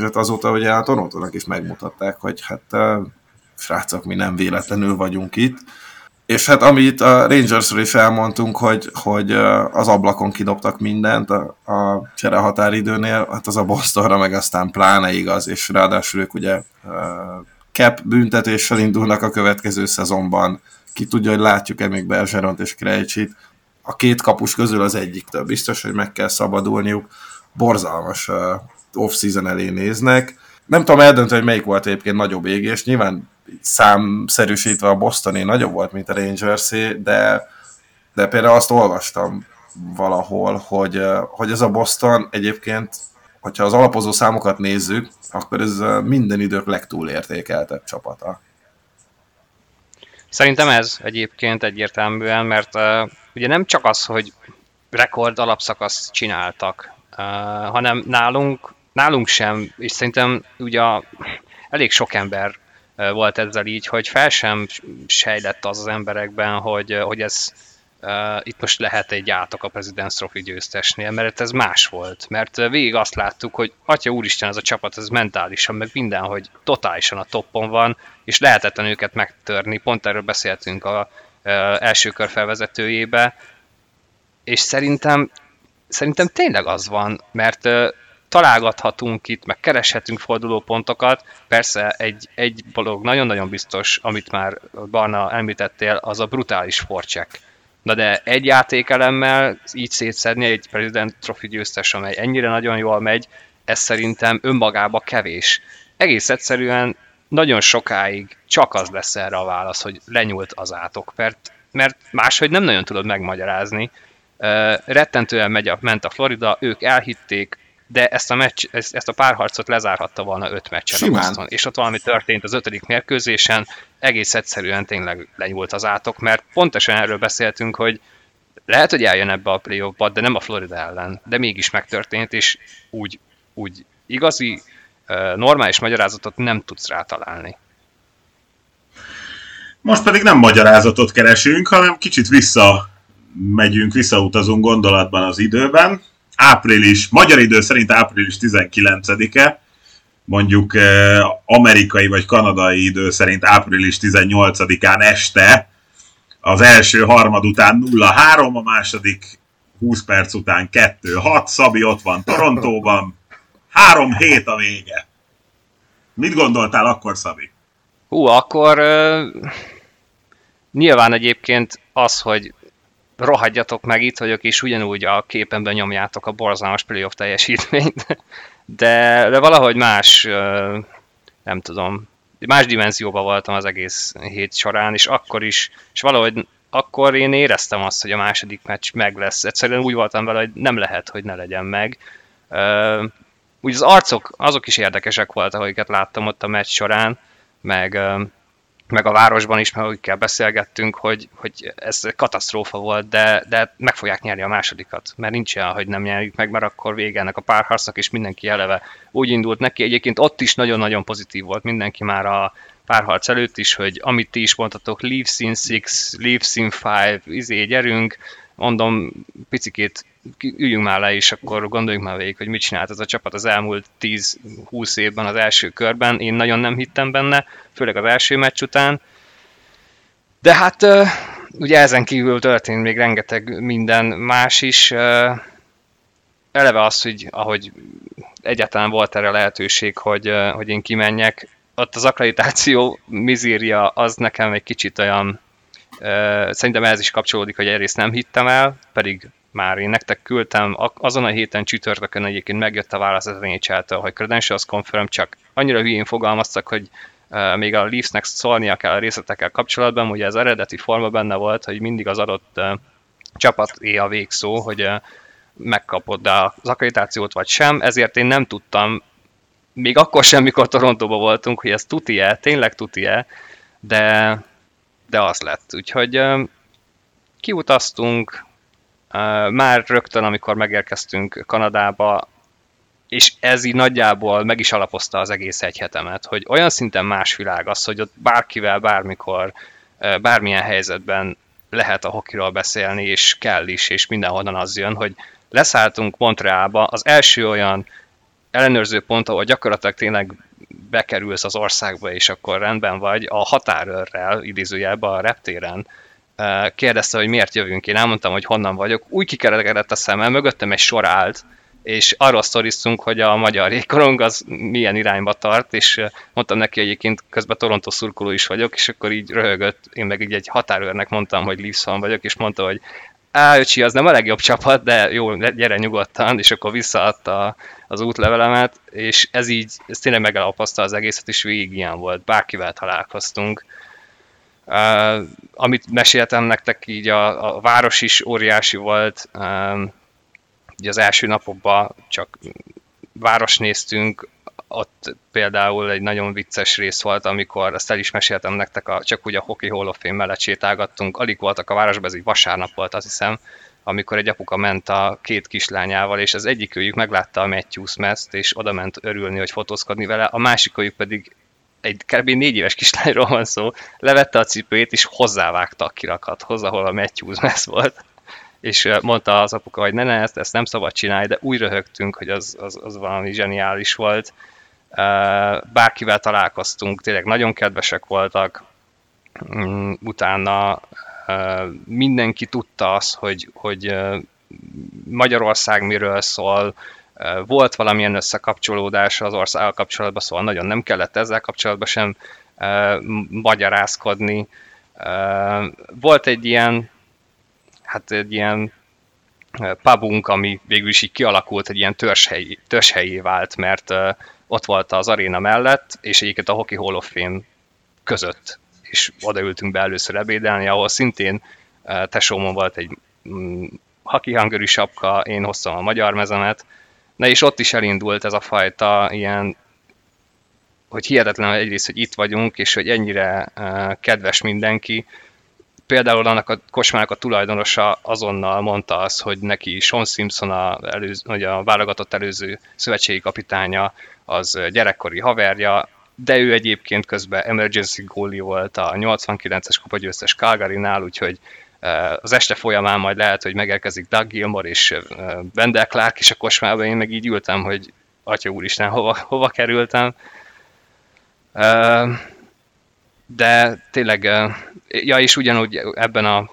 hát azóta ugye a Torontónak is megmutatták, hogy hát srácok, mi nem véletlenül vagyunk itt. És hát amit a Rangersről is elmondtunk, hogy az ablakon kidobtak mindent a cserehatáridőnél, hát az a Bostonra meg aztán pláne igaz, és ráadásul ők ugye cap büntetéssel indulnak a következő szezonban. Ki tudja, hogy látjuk-e még Bergeront és Krejcsit. A két kapus közül az egyiktől biztos, hogy meg kell szabadulniuk. Borzalmas off-season elé néznek. Nem tudom eldönteni, hogy melyik volt egyébként nagyobb égés. Nyilván számszerűsítve a Bostoné nagyobb volt, mint a Rangersé, de például azt olvastam valahol, hogy ez a Boston egyébként, hogyha az alapozó számokat nézzük, akkor ez minden idők legtúlértékeltebb csapata. Szerintem ez egyébként egyértelműen, mert ugye nem csak az, hogy rekord alapszakaszt csináltak, hanem nálunk sem, és szerintem ugye elég sok ember volt ezzel így, hogy fel sem sejlett az emberekben, hogy ez itt most lehet egy átok a President's Trophy győztesnél, mert ez más volt. Mert végig azt láttuk, hogy atya úristen, ez a csapat, ez mentálisan, meg minden, hogy totálisan a toppon van, és lehetetlen őket megtörni. Pont erről beszéltünk az első kör felvezetőjébe, és szerintem tényleg az van, mert találgathatunk itt, meg kereshetünk fordulópontokat. Persze egy dolog nagyon-nagyon biztos, amit már Barna említettél, az a brutális forecheck. Na de egy játékelemmel így szétszedni egy President Trophy győztes, amely ennyire nagyon jól megy, ez szerintem önmagában kevés. Egész egyszerűen nagyon sokáig csak az lesz erre a válasz, hogy lenyúlt az átok, mert máshogy nem nagyon tudod megmagyarázni. Rettentően ment a Florida, ők elhitték, de ezt a párharcot lezárhatta volna 5 meccsen simán. A Boston. És ott valami történt az 5. mérkőzésen, egész egyszerűen tényleg lenyúlt az átok, mert pontosan erről beszéltünk, hogy lehet, hogy eljön ebbe a playoffba, de nem a Florida ellen, de mégis megtörtént, és úgy igazi, normális magyarázatot nem tudsz rátalálni. Most pedig nem magyarázatot keresünk, hanem kicsit visszautazunk gondolatban az időben. Magyar idő szerint április 19-e, mondjuk amerikai vagy kanadai idő szerint április 18-án este, az első harmad után 0-3, a második 20 perc után 2-6, Szabi ott van Torontóban, 3-7 a vége. Mit gondoltál akkor, Szabi? Akkor nyilván egyébként az, hogy rohadjatok meg itt vagyok, és ugyanúgy a képenben nyomjátok a borzalmas playoff teljesítményt, de valahogy más, nem tudom, más dimenzióban voltam az egész hét során, és akkor is, és valahogy akkor én éreztem azt, hogy a második meccs meg lesz. Egyszerűen úgy voltam vele, hogy nem lehet, hogy ne legyen meg. Úgy az arcok, azok is érdekesek voltak, akiket láttam ott a meccs során, meg a városban is, mert akikkel beszélgettünk, hogy ez katasztrófa volt, de meg fogják nyerni a másodikat, mert nincs olyan, hogy nem nyerjük meg, mert akkor vége ennek a párharcnak, és mindenki eleve úgy indult neki. Egyébként ott is nagyon-nagyon pozitív volt mindenki már a párharc előtt is, hogy amit ti is mondtatok, Leafs in 6, Leafs in 5, gyerünk, mondom, picikét üljünk már le, és akkor gondoljunk már végig, hogy mit csinált ez a csapat az elmúlt 10-20 évben az első körben. Én nagyon nem hittem benne, főleg az első meccs után. De hát ugye ezen kívül történt még rengeteg minden más is. Eleve az, hogy ahogy egyáltalán volt erre lehetőség, hogy én kimenjek, ott az akkreditáció mizéria az nekem egy kicsit olyan, szerintem ez is kapcsolódik, hogy egyrészt nem hittem el, pedig már én nektek küldtem, azon a héten csütörtökön egyébként megjött a válasz az NHL-től, hogy credentials confirm, csak annyira hülyén fogalmaztak, hogy még a Leafsnek szólnia kell a részletekkel kapcsolatban, ugye az eredeti forma benne volt, hogy mindig az adott csapaté a végszó, hogy megkapod az akkreditációt vagy sem, ezért én nem tudtam, még akkor sem, mikor Torontóban voltunk, hogy ez tuti-e, tényleg tuti-e, de az lett. Úgyhogy kiutaztunk, már rögtön, amikor megérkeztünk Kanadába, és ez így nagyjából meg is alapozta az egész egy hetemet, hogy olyan szinten más világ az, hogy ott bárkivel, bármikor, bármilyen helyzetben lehet a hokiról beszélni, és kell is, és mindenhonnan az jön, hogy leszálltunk Montrealba, az első olyan ellenőrző pont, ahol gyakorlatilag tényleg bekerülsz az országba, és akkor rendben vagy, a határőrrel, idézőjelben a reptéren, kérdezte, hogy miért jövünk, én elmondtam, hogy honnan vagyok, úgy kikerekedett a szemem, mögöttem egy sor állt, és arról sztoriztunk, hogy a magyar jégkorong az milyen irányba tart, és mondtam neki egyébként, közben Toronto szurkoló is vagyok, és akkor így röhögött, én meg így egy határőrnek mondtam, hogy Leafs fan vagyok, és mondta, hogy öcsi, az nem a legjobb csapat, de jó, gyere nyugodtan, és akkor visszaadta az útlevelemet, és ez így, ez tényleg megalapozta az egészet, és végig ilyen volt, bárkivel találkoztunk. Amit meséltem nektek, így a város is óriási volt, ugye az első napokban csak város néztünk, ott például egy nagyon vicces rész volt, amikor, ezt el is meséltem nektek, csak úgy a Hockey Hall of Fame mellett sétálgattunk, alig voltak a városban, ez egy vasárnap volt, azt hiszem, amikor egy apuka ment a két kislányával, és az egyikőjük meglátta a Matthews mezt, és oda ment örülni, hogy fotózkodni vele, a másikőjük pedig egy kb. 4 éves kislányról van szó, levette a cipőjét, és hozzávágta a kirakathoz, ahol a Matthews mez volt. És mondta az apuka, hogy ne ezt nem szabad csinálni, de úgy röhögtünk, hogy az valami zseniális volt. Bárkivel találkoztunk, tényleg nagyon kedvesek voltak. Utána mindenki tudta azt, hogy Magyarország miről szól, volt valamilyen összekapcsolódás az országgal kapcsolatban, szóval nagyon nem kellett ezzel kapcsolatban sem magyarázkodni. Volt egy ilyen pubunk, ami végül is így kialakult, egy ilyen törzshelyé vált, mert ott volt az aréna mellett, és egyébként a Hockey Hall of Fame között, és odaültünk be először ebédelni, ahol szintén tesómon volt egy haki hangerű sapka, én hoztam a magyar mezemet, na és ott is elindult ez a fajta ilyen, hogy hihetetlen egyrészt, hogy itt vagyunk, és hogy ennyire kedves mindenki. Például annak a kocsmának a tulajdonosa azonnal mondta azt, hogy neki Sean Simpson, a válogatott előző szövetségi kapitánya, az gyerekkori haverja, de ő egyébként közben emergency goalie volt a 89-es kupagyőztes Calgarynál, úgyhogy az este folyamán majd lehet, hogy megérkezik Doug Gilmore és Wendell Clark is a kocsmában, én meg így ültem, hogy atya úristen, hova kerültem. De tényleg, ja és ugyanúgy ebben a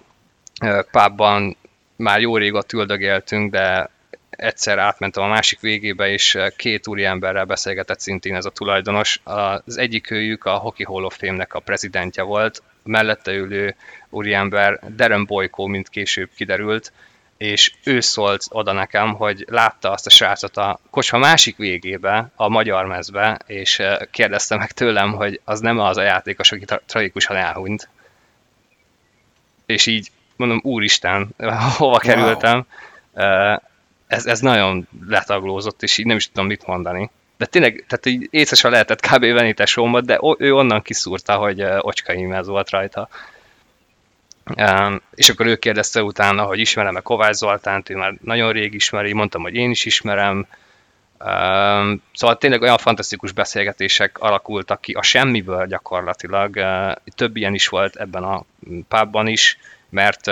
pubban már jó régóta üldögéltünk, de egyszer átmentem a másik végébe, és 2 úriemberrel beszélgetett szintén ez a tulajdonos. Az egyik őjük a Hockey Hall of Fame-nek a prezidentje volt, mellette ülő úriember Darren Boyko, mint később kiderült, és ő szólt oda nekem, hogy látta azt a srácot a kocsma másik végébe, a magyar mezbe, és kérdezte meg tőlem, hogy az nem az a játékos, aki tragikusan elhunyt. és így mondom, úristen, hova kerültem, ez nagyon letaglózott, és így nem is tudtam mit mondani. De tényleg, tehát így észesen lehetett kb. Venítesomat, de ő onnan kiszúrta, hogy Ocskaim ez volt rajta. És akkor ő kérdezte utána, hogy ismerem-e Kovács Zoltánt, ő már nagyon rég ismeri, mondtam, hogy én is ismerem. Szóval tényleg olyan fantasztikus beszélgetések alakultak ki a semmiből gyakorlatilag. Több ilyen is volt ebben a pubban is, mert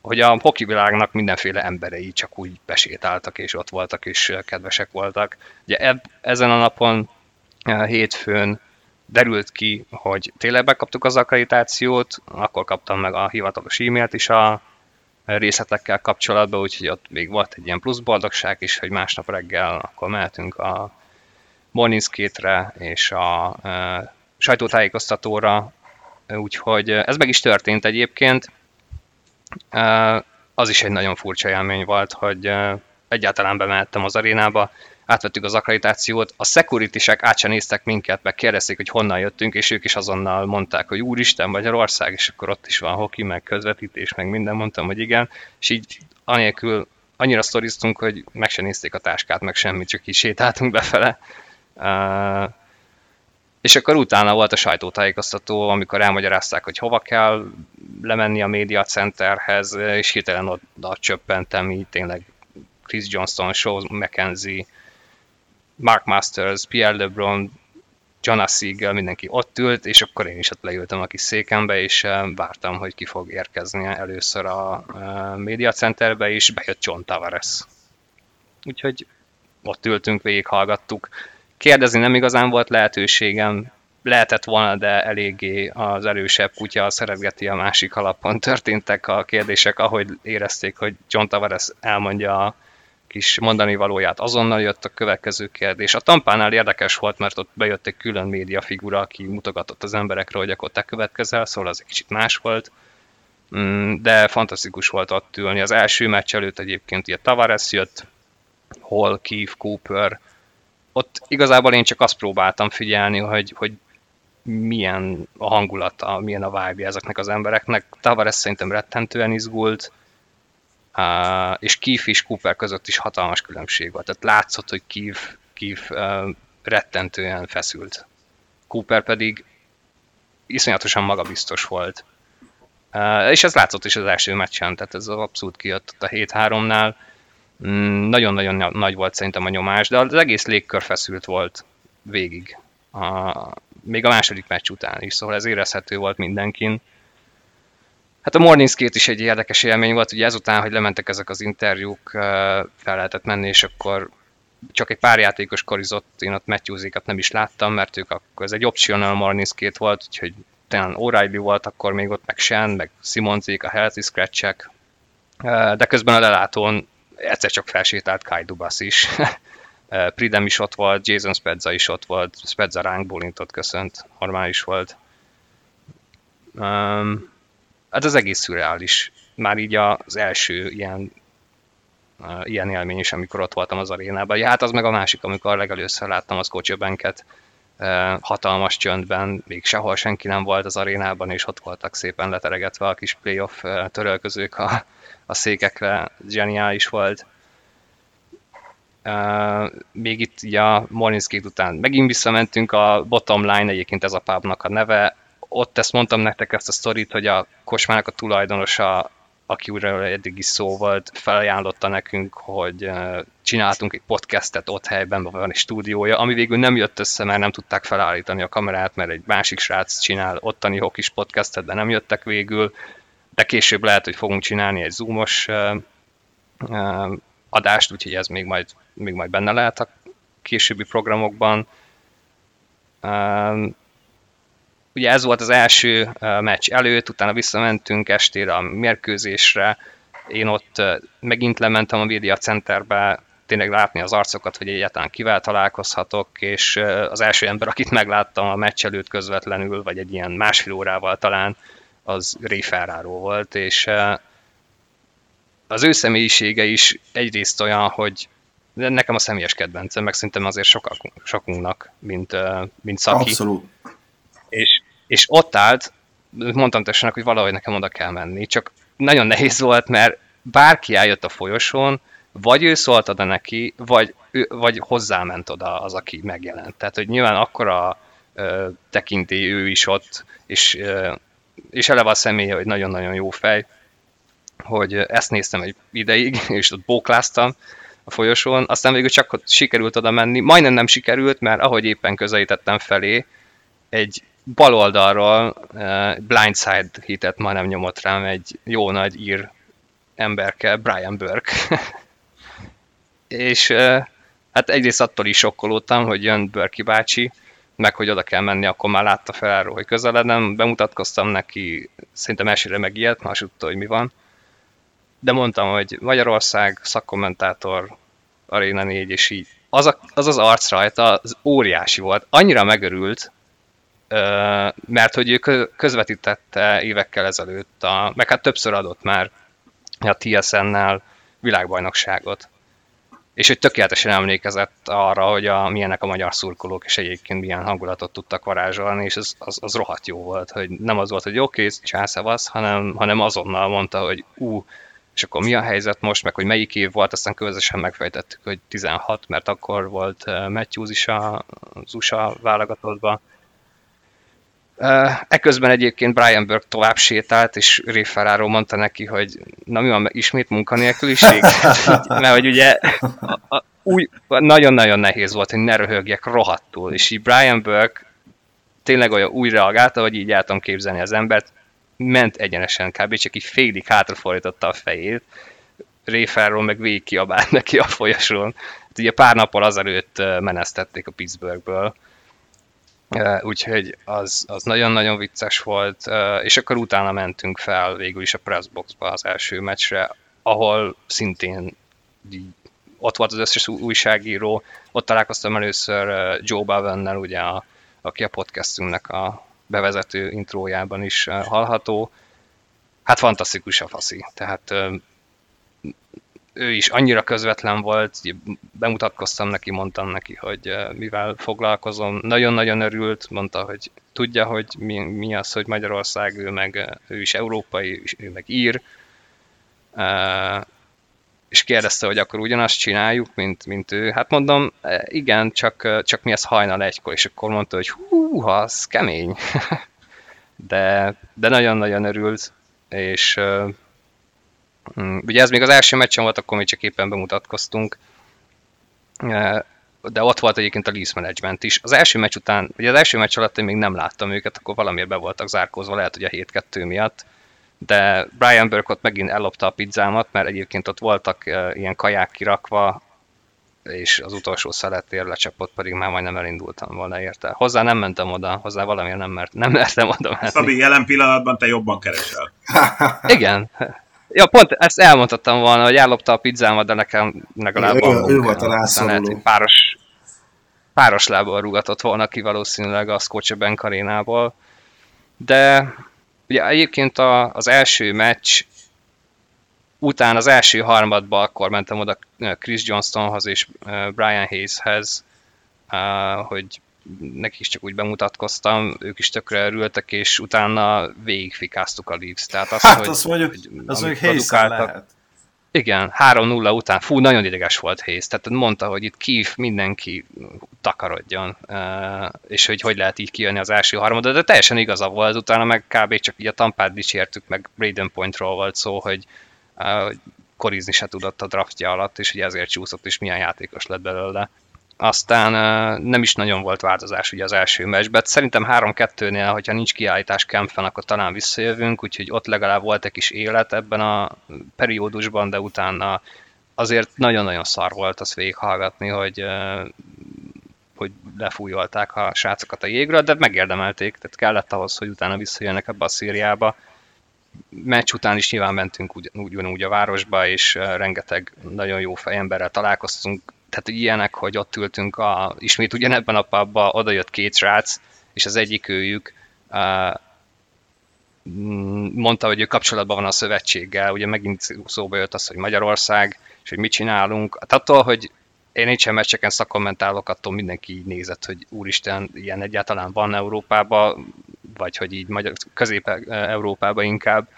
hogy a hokivilágnak mindenféle emberei csak úgy besétáltak, és ott voltak, és kedvesek voltak. Ugye ezen a napon, hétfőn derült ki, hogy tényleg megkaptuk az akkreditációt, akkor kaptam meg a hivatalos e-mailt is a részletekkel kapcsolatban, úgyhogy ott még volt egy ilyen plusz boldogság is, hogy másnap reggel akkor mehetünk a Morningskétre és a sajtótájékoztatóra, úgyhogy ez meg is történt egyébként. Az is egy nagyon furcsa élmény volt, hogy egyáltalán bemehettem az arénába, átvettük az akkreditációt, a security-sek át sem néztek minket, meg kérdezték, hogy honnan jöttünk, és ők is azonnal mondták, hogy úristen, Magyarország, és akkor ott is van hoki, meg közvetítés, meg minden, mondtam, hogy igen, és így anélkül annyira sztoriztunk, hogy meg sem nézték a táskát, meg semmit, csak így sétáltunk befele. És akkor utána volt a sajtótájékoztató, amikor elmagyarázták, hogy hova kell lemenni a média centerhez, és hirtelen oda csöppentem, így tényleg Chris Johnston, Shaw McKenzie, Mark Masters, Pierre LeBron, Jonas Siegel, mindenki ott ült, és akkor én is ott leültem a kis székembe, és vártam, hogy ki fog érkezni először a média centerbe, és bejött John Tavares. Úgyhogy ott ültünk, végighallgattuk. Kérdezni nem igazán volt lehetőségem, lehetett volna, de eléggé az erősebb kutya szeretgeti a másik alapon. Történtek a kérdések, ahogy érezték, hogy John Tavares elmondja a kis mondani valóját. Azonnal jött a következő kérdés. A Tampánál érdekes volt, mert ott bejött egy külön média figura, aki mutogatott az emberekre, hogy akkor te következel, szóval az egy kicsit más volt. De fantasztikus volt ott ülni. Az első meccs előtt egyébként ilyen Tavares jött, Hall, Keefe, Cooper. Ott igazából én csak azt próbáltam figyelni, hogy milyen a hangulata, milyen a vibe-ja ezeknek az embereknek. Tavares szerintem rettentően izgult, és Keefe és Cooper között is hatalmas különbség volt. Tehát látszott, hogy Keefe rettentően feszült. Cooper pedig iszonyatosan magabiztos volt. És ez látszott is az első meccsen, tehát ez abszolút kijött a 7-3-nál. Nagyon-nagyon nagy volt szerintem a nyomás, de az egész légkör feszült volt végig. Még a második meccs után is, szóval ez érezhető volt mindenkin. Hát a Morningskét is egy érdekes élmény volt, ugye ezután, hogy lementek ezek az interjúk, fel lehetett menni, és akkor csak egy pár játékos karizott, én ott Matthewsékat nem is láttam, mert ők akkor, ez egy optional Morningskét volt, úgyhogy talán O'Reilly volt akkor még ott, meg Shen, meg Simonzék, a healthy scratch-ek, de közben a lelátón egyszer csak felsétált Kyle Dubas is. Pridem is ott volt, Jason Spezza is ott volt, Spezza ránk bólintott, köszönt, normális volt. Hát az egész szürreális. Már így az első ilyen élmény is, amikor ott voltam az arénában. Ja, hát az meg a másik, amikor legelőször láttam a Scotiabanket hatalmas csöndben, még sehol senki nem volt az arénában, és ott voltak szépen leteregetve a kis playoff törölközők a székekre, zseniális volt. Még itt ugye a Morningskét után megint visszamentünk, a Bottom Line egyébként ez a pubnak a neve. Ott ezt mondtam nektek ezt a sztorit, hogy a kocsmának a tulajdonosa, aki újra eddig is szó volt, felajánlotta nekünk, hogy csináltunk egy podcastet ott helyben, van egy stúdiója, ami végül nem jött össze, mert nem tudták felállítani a kamerát, mert egy másik srác csinál ottani hokis podcastet, de nem jöttek végül, de később lehet, hogy fogunk csinálni egy zoomos adást, úgyhogy ez még majd benne lehet a későbbi programokban. Ugye ez volt az első meccs előtt, utána visszamentünk estére a mérkőzésre, én ott megint lementem a média centerbe, tényleg látni az arcokat, hogy egyáltalán kivel találkozhatok, és az első ember, akit megláttam a meccs előtt közvetlenül, vagy egy ilyen másfél órával talán, az Ray Ferraro volt, és az ő személyisége is egyrészt olyan, hogy nekem a személyes kedvencem, meg szerintem azért sokunknak, mint Szaki. Abszolút. És ott állt, mondtam tessenek, hogy valahogy nekem oda kell menni. Csak nagyon nehéz volt, mert bárki eljött a folyosón, vagy ő szólt oda neki, vagy hozzáment oda az, aki megjelent. Tehát, hogy nyilván akkora tekintély ő is ott, és eleve a személye, hogy nagyon-nagyon jó fej, hogy ezt néztem egy ideig, és ott bókláztam a folyosón, aztán végül csak sikerült oda menni, majdnem nem sikerült, mert ahogy éppen közelítettem felé, egy bal oldalról blindside hitet majdnem nyomott rám egy jó nagy ír emberke, Brian Burke. És hát egyrészt attól is sokkolódtam, hogy jön Burke bácsi, meg hogy oda kell menni, akkor már látta fel arról, hogy közeledem, bemutatkoztam neki, szerintem elsőre megijedt, másodtól, hogy mi van. De mondtam, hogy Magyarország, szakkommentátor, Arena 4, és így. Az az arc rajta az óriási volt. Annyira megörült, mert hogy ő közvetítette évekkel ezelőtt, meg hát többször adott már a TSN-nel világbajnokságot. És hogy tökéletesen emlékezett arra, hogy milyenek a magyar szurkolók, és egyébként milyen hangulatot tudtak varázsolni, és az rohadt jó volt, hogy nem az volt, hogy oké, császavasz, hanem azonnal mondta, hogy és akkor mi a helyzet most, meg hogy melyik év volt, aztán közösen megfejtettük, hogy 16, mert akkor volt Matthews is az USA válogatottban. Eközben egyébként Brian Burke tovább sétált, és Ray Ferraro mondta neki, hogy na mi van, ismét munkanélküliség? Mert hogy ugye nagyon-nagyon nehéz volt, hogy ne röhögjek rohadtul, és így Brian Burke tényleg olyan úgy reagálta, hogy így el tudom képzelni az embert, ment egyenesen kb. Csak így félig hátrafordította a fejét, Ray Ferraro meg végig kiabált neki a folyosón. Hát ugye pár nappal azelőtt menesztették a Pittsburghből, úgyhogy az nagyon-nagyon vicces volt, és akkor utána mentünk fel végül is a pressboxba az első meccsre, ahol szintén ott volt az összes újságíró, ott találkoztam először Joe Bavennel, ugye aki a podcastünknek a bevezető intrójában is hallható. Hát fantasztikus a faszi, tehát ő is annyira közvetlen volt, bemutatkoztam neki, mondtam neki, hogy mivel foglalkozom. Nagyon-nagyon örült, mondta, hogy tudja, hogy mi az, hogy Magyarország, ő is európai, ő meg ír. És kérdezte, hogy akkor ugyanazt csináljuk, mint ő. Hát mondom, igen, csak mi ez hajnal egykor, és akkor mondta, hogy húha, az kemény. De nagyon-nagyon örült, és... Ugye ez még az első meccsen volt, akkor még csak éppen bemutatkoztunk, de ott volt egyébként a Leafs Management is. Az első meccs után, ugye az első meccs alatt én még nem láttam őket, akkor valamiért be voltak zárkózva, lehet, hogy a 7-2 miatt, de Brian Burke ott megint ellopta a pizzámat, mert egyébként ott voltak ilyen kaják kirakva, és az utolsó szeletért lecsapott, pedig már majdnem elindultam volna érte. Hozzá nem mentem oda, hozzá valamiért nem mertem oda menni. Szabi, jelen pillanatban te jobban keresel. Igen. Ja, pont ezt elmondhattam volna, hogy ellopta a pizzámat, de nekem legalább ő volt a rászoruló. Páros lábbal rúgatott volna ki valószínűleg a Scotiabank arénából. De ugye egyébként az első meccs után az első harmadban akkor mentem oda Chris Johnstonhoz és Brian Hayeshez, hogy nekik is csak úgy bemutatkoztam, ők is tökre örültek, és utána végigfikáztuk a Leafs. Tehát azt, hát azt mondjuk, Hayes-en lehet. Igen, 3-0 után, nagyon ideges volt Hayes, tehát mondta, hogy itt mindenki takarodjon, és hogy lehet így kijönni az első harmadot, de teljesen igaza volt, utána meg kb. Csak így a Tampát dicsértük, meg Braden Pointról volt szó, hogy korizni se tudott a draftja alatt, és ugye ezért csúszott, és milyen játékos lett belőle. Aztán nem is nagyon volt változás ugye az első meccsben. Szerintem 3-2-nél, hogyha nincs kiállítás Kempfen, akkor talán visszajövünk, úgyhogy ott legalább volt egy kis élet ebben a periódusban, de utána azért nagyon-nagyon szar volt azt végighallgatni, hogy lefújolták a srácokat a jégről, de megérdemelték, tehát kellett ahhoz, hogy utána visszajönnek ebbe a szériába. Meccs után is nyilván mentünk ugyanúgy a városba, és rengeteg nagyon jó fejemberrel találkoztunk. Tehát ilyenek, hogy ott ültünk ismét ugyanebben a pubban, oda jött két srác, és az egyik őjük mondta, hogy ő kapcsolatban van a szövetséggel, ugye megint szóba jött az, hogy Magyarország, és hogy mit csinálunk. Hát attól, hogy én NHL meccseken szakkommentálok, attól mindenki így nézett, hogy úristen, ilyen egyáltalán van Európában, vagy hogy így Közép-Európában inkább.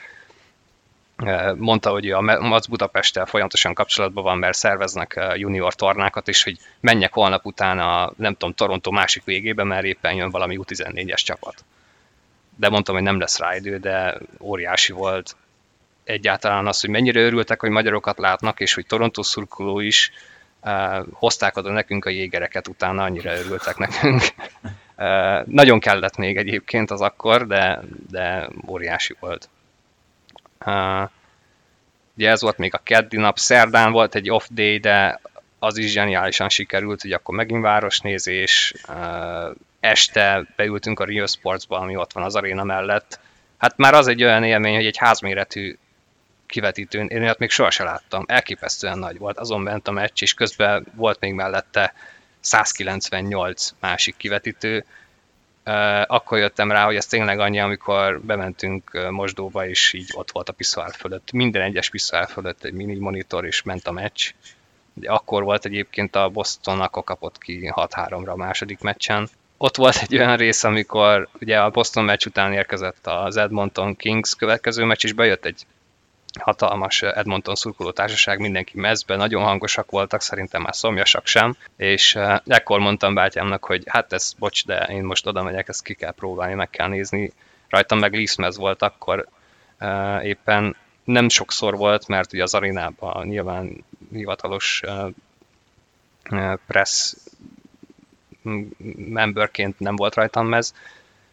Mondta, hogy a Mac Budapesttel folyamatosan kapcsolatban van, mert szerveznek junior tornákat, és hogy menjek holnap utána, nem tudom, Toronto másik végébe, mert éppen jön valami U14-es csapat. De mondtam, hogy nem lesz rá idő, de óriási volt egyáltalán az, hogy mennyire örültek, hogy magyarokat látnak, és hogy Toronto szurkoló is hozták oda nekünk a jégereket, utána annyira örültek nekünk. Nagyon kellett még egyébként az akkor, de óriási volt. Ugye ez volt még a keddi nap, szerdán volt egy off day, de az is zseniálisan sikerült, hogy akkor megint városnézés, este beültünk a Rio Sportsba, ami ott van az aréna mellett. Hát már az egy olyan élmény, hogy egy házméretű kivetítőn, én olyat még soha se láttam, elképesztően nagy volt, azon ment a meccs, és közben volt még mellette 198 másik kivetítő. Akkor jöttem rá, hogy ez tényleg annyi, amikor bementünk mosdóba, és így ott volt a piszoár fölött. Minden egyes piszoár fölött egy mini monitor, és ment a meccs. De akkor volt egyébként a Boston, akkor kapott ki 6-3-ra a második meccsen. Ott volt egy olyan rész, amikor ugye a Boston meccs után érkezett az Edmonton Kings következő meccs, és bejött egy hatalmas Edmonton szurkoló társaság, mindenki mezben, nagyon hangosak voltak, szerintem már szomjasak sem, és ekkor mondtam bátyámnak, hogy hát ez, bocs, de én most oda megyek, ezt ki kell próbálni, meg kell nézni. Rajtam meg Leafs mez volt akkor éppen, nem sokszor volt, mert ugye az arénában nyilván hivatalos press memberként nem volt rajtam mez.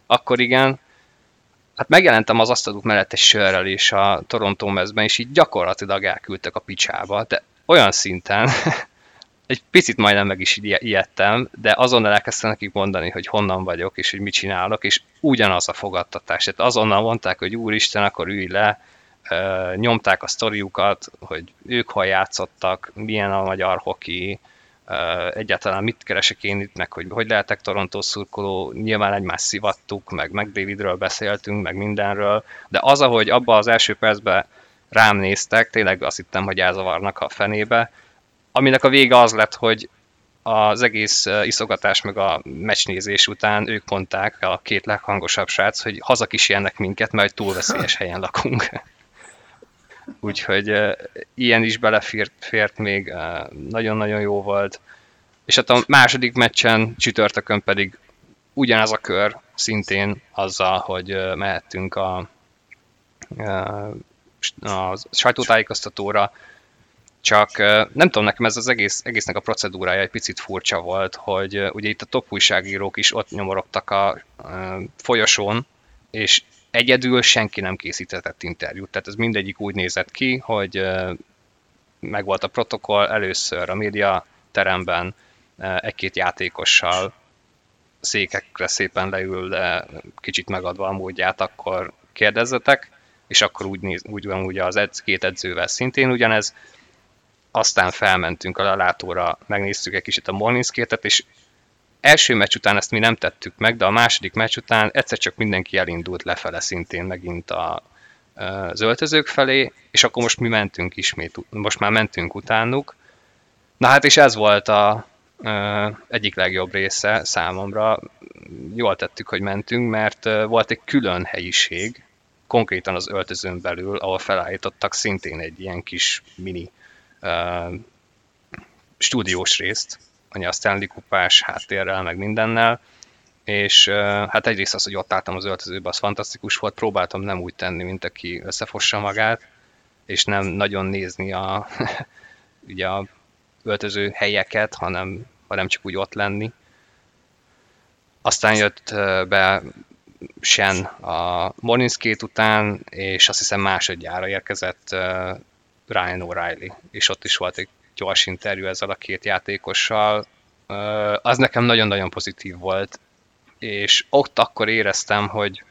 Akkor igen, hát megjelentem az asztaluk mellett egy sörrel is a Toronto mezben, és így gyakorlatilag elküldtek a picsába, de olyan szinten, egy picit majdnem meg is ijedtem, de azonnal elkezdtem nekik mondani, hogy honnan vagyok, és hogy mit csinálok, és ugyanaz a fogadtatás. Tehát azonnal mondták, hogy úristen, akkor ülj le, nyomták a sztoriukat, hogy ők hol játszottak, milyen a magyar hoki, egyáltalán mit keresek én itt, meg hogy lehetek Toronto szurkoló, nyilván egymást szivattuk, meg McDavidről beszéltünk, meg mindenről, de az, ahogy abban az első percben rám néztek, tényleg azt hittem, hogy elzavarnak a fenébe, aminek a vége az lett, hogy az egész iszogatás meg a meccsnézés után ők mondták, a két leghangosabb srác, hogy hazakísérnek minket, mert túl veszélyes helyen lakunk. Úgyhogy ilyen is belefért még, nagyon-nagyon jó volt. És hát a második meccsen, csütörtökön pedig ugyanaz a kör, szintén azzal, hogy mehettünk a sajtótájékoztatóra, csak nem tudom, nekem ez az egésznek a procedúrája egy picit furcsa volt, hogy ugye itt a top újságírók is ott nyomorogtak a folyosón, és egyedül senki nem készítetett interjút, tehát ez mindegyik úgy nézett ki, hogy megvolt a protokoll, először a médiateremben egy-két játékossal székekre szépen leül, kicsit megadva a módját, akkor kérdezzetek, és akkor úgy az két edzővel szintén ugyanez. Aztán felmentünk a lelátóra, megnéztük egy kicsit a Morninskét-et, és első meccs után ezt mi nem tettük meg, de a második meccs után egyszer csak mindenki elindult lefele szintén megint az öltözők felé, és akkor most mi mentünk ismét, most már mentünk utánuk. Na hát és ez volt az egyik legjobb része számomra. Jól tettük, hogy mentünk, mert volt egy külön helyiség, konkrétan az öltözőn belül, ahol felállítottak szintén egy ilyen kis mini stúdiós részt, a Stanley kupás háttérrel, meg mindennel, és hát egyrészt az, hogy ott álltam az öltözőben, az fantasztikus volt, próbáltam nem úgy tenni, mint aki összefossa magát, és nem nagyon nézni ugye a öltöző helyeket, hanem csak úgy ott lenni. Aztán jött be Sen a Morninskét után, és azt hiszem másodjára érkezett Ryan O'Reilly, és ott is volt egy gyors interjú ezzel a két játékossal, az nekem nagyon-nagyon pozitív volt, és ott akkor éreztem, hogy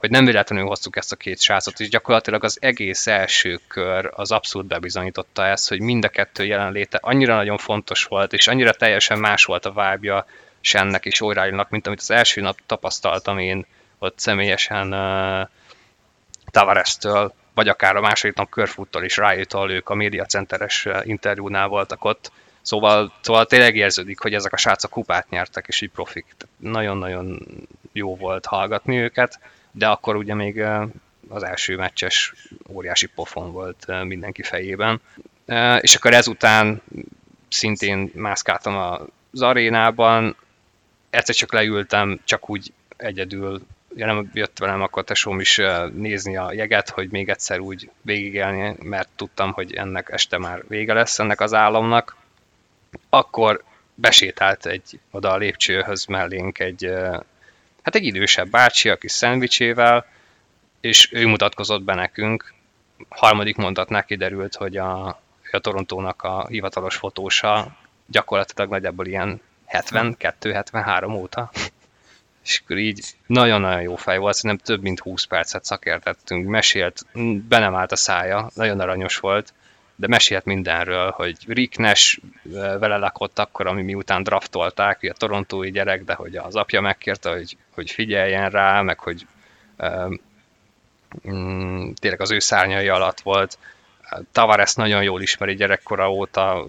nem véletlenül hoztuk ezt a két srácot, és gyakorlatilag az egész első kör az abszolút bebizonyította ezt, hogy mind a kettő jelenléte annyira nagyon fontos volt, és annyira teljesen más volt a vibe-ja Sennek és O'Reillynak, mint amit az első nap tapasztaltam én ott személyesen Tavarestől, vagy akár a második nap Körfuttól és Rájétól, ők a médiacenteres interjúnál voltak ott. Szóval tényleg érződik, hogy ezek a srácok kupát nyertek, és így profik. Nagyon-nagyon jó volt hallgatni őket, de akkor ugye még az első meccses óriási pofon volt mindenki fejében. És akkor ezután szintén mászkáltam az arénában, egyszer csak leültem, csak úgy egyedül, ja nem jött velem akkor tesóm is nézni a jeget, hogy még egyszer úgy végigélni, mert tudtam, hogy ennek este már vége lesz ennek az álomnak. Akkor besétált oda a lépcsőhöz mellénk egy idősebb bácsi, aki szendvicsével, és ő mutatkozott be nekünk. Harmadik mondatnál kiderült, hogy a Torontónak a hivatalos fotósa gyakorlatilag nagyjából ilyen 72-73 óta. És akkor így nagyon-nagyon jó fej volt, szerintem több mint 20 percet szakértettünk, mesélt, be nem állt a szája, nagyon aranyos volt, de mesélt mindenről, hogy Rick Nash vele lakott akkor, ami miután draftolták, ugye a torontói gyerek, de hogy az apja megkérte, hogy figyeljen rá, meg hogy tényleg az ő szárnyai alatt volt. Tavares nagyon jól ismeri gyerekkora óta,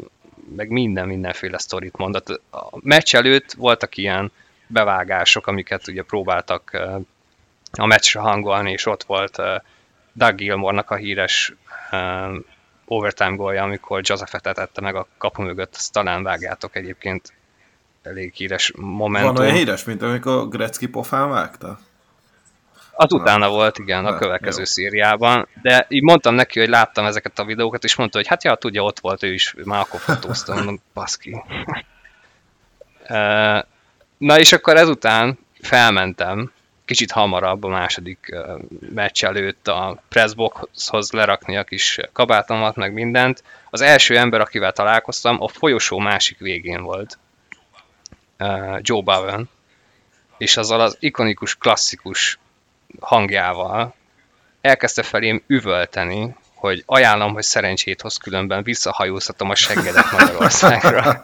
meg mindenféle sztorit mondott. A meccs előtt voltak ilyen bevágások, amiket ugye próbáltak a meccsre hangolni, és ott volt Doug Gilmore-nak a híres overtime gólja, amikor Josephet ette meg a kapu mögött, azt talán vágjátok egyébként, elég híres momentum. Van olyan híres, mint amikor Gretzky pofán vágta? Az utána volt, igen, a következő szériában, de így mondtam neki, hogy láttam ezeket a videókat, és mondta, hogy hát ja, tudja, ott volt ő is, már akkor fotóztam, mondom, baszki. Na és akkor ezután felmentem, kicsit hamarabb a második meccs előtt a pressboxhoz lerakni a kis kabátomat, meg mindent. Az első ember, akivel találkoztam, a folyosó másik végén volt, Joe Bowen, és azzal az ikonikus, klasszikus hangjával elkezdte felém üvölteni, hogy ajánlom, hogy szerencsét hoz, különben visszahajóztatom a seggedet Magyarországra.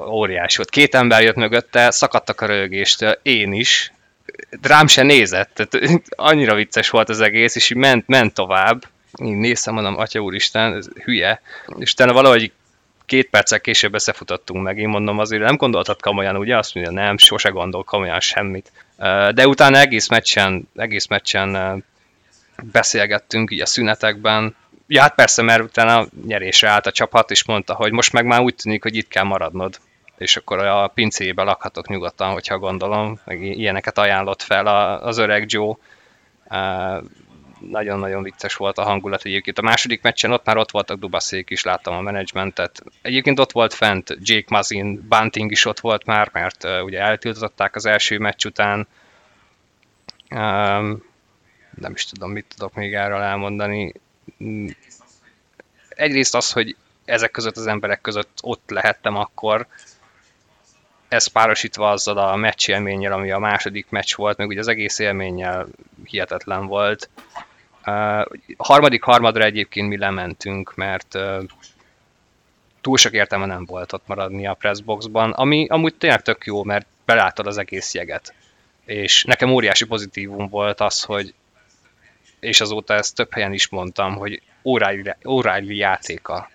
Óriás volt. Két ember jött mögötte, szakadtak a röhögéstől, én is. Rám se nézett, tehát annyira vicces volt az egész, és így ment tovább. Én néztem, mondom, atya úristen, ez hülye. És utána valahogy 2 perccel később összefutottunk meg. Én mondom, azért nem gondoltad komolyan, ugye? Azt mondja, nem, sose gondol komolyan semmit. De utána egész meccsen beszélgettünk így a szünetekben. Ja, hát persze, mert utána nyerésre állt a csapat, és mondta, hogy most meg már úgy tűnik, hogy itt kell maradnod. És akkor a pincébe lakhatok nyugodtan, hogyha gondolom. Meg ilyeneket ajánlott fel az öreg Joe. Nagyon-nagyon vicces volt a hangulat egyébként. A második meccsen ott már ott voltak Dubaszék is, láttam a menedzsmentet. Egyébként ott volt fent Jake Muzzin, Bunting is ott volt már, mert ugye eltiltották az első meccs után. Nem is tudom, mit tudok még erről elmondani. Egyrészt az, hogy ezek között az emberek között ott lehettem akkor, ez párosítva azzal a meccs élménnyel, ami a második meccs volt, meg ugye az egész élménnyel hihetetlen volt. Harmadik harmadra egyébként mi lementünk, mert túl sok értelme nem volt ott maradni a pressboxban, ami amúgy tényleg tök jó, mert beláttad az egész jeget. És nekem óriási pozitívum volt az, hogy és azóta ezt több helyen is mondtam, hogy O'Reilly játéka.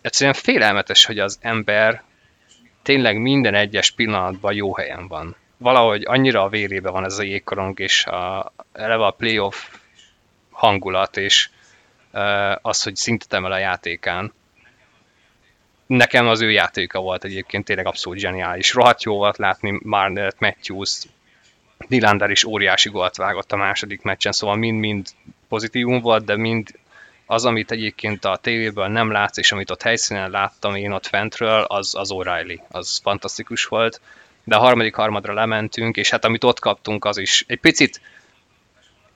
Egyszerűen félelmetes, hogy az ember tényleg minden egyes pillanatban jó helyen van. Valahogy annyira a vérébe van ez a jégkorong, és eleve a playoff hangulat, és az, hogy szintet emel a játékán. Nekem az ő játéka volt egyébként tényleg abszolút zseniális. Rohadt jó volt látni Marnert, Matthews-t, Nylander is óriási gólt vágott a második meccsen, szóval mind-mind pozitívum volt, de mind az, amit egyébként a tévéből nem látsz, és amit ott helyszínen láttam én ott fentről, az O'Reilly, az fantasztikus volt. De a harmadik harmadra lementünk, és hát amit ott kaptunk, az is egy picit,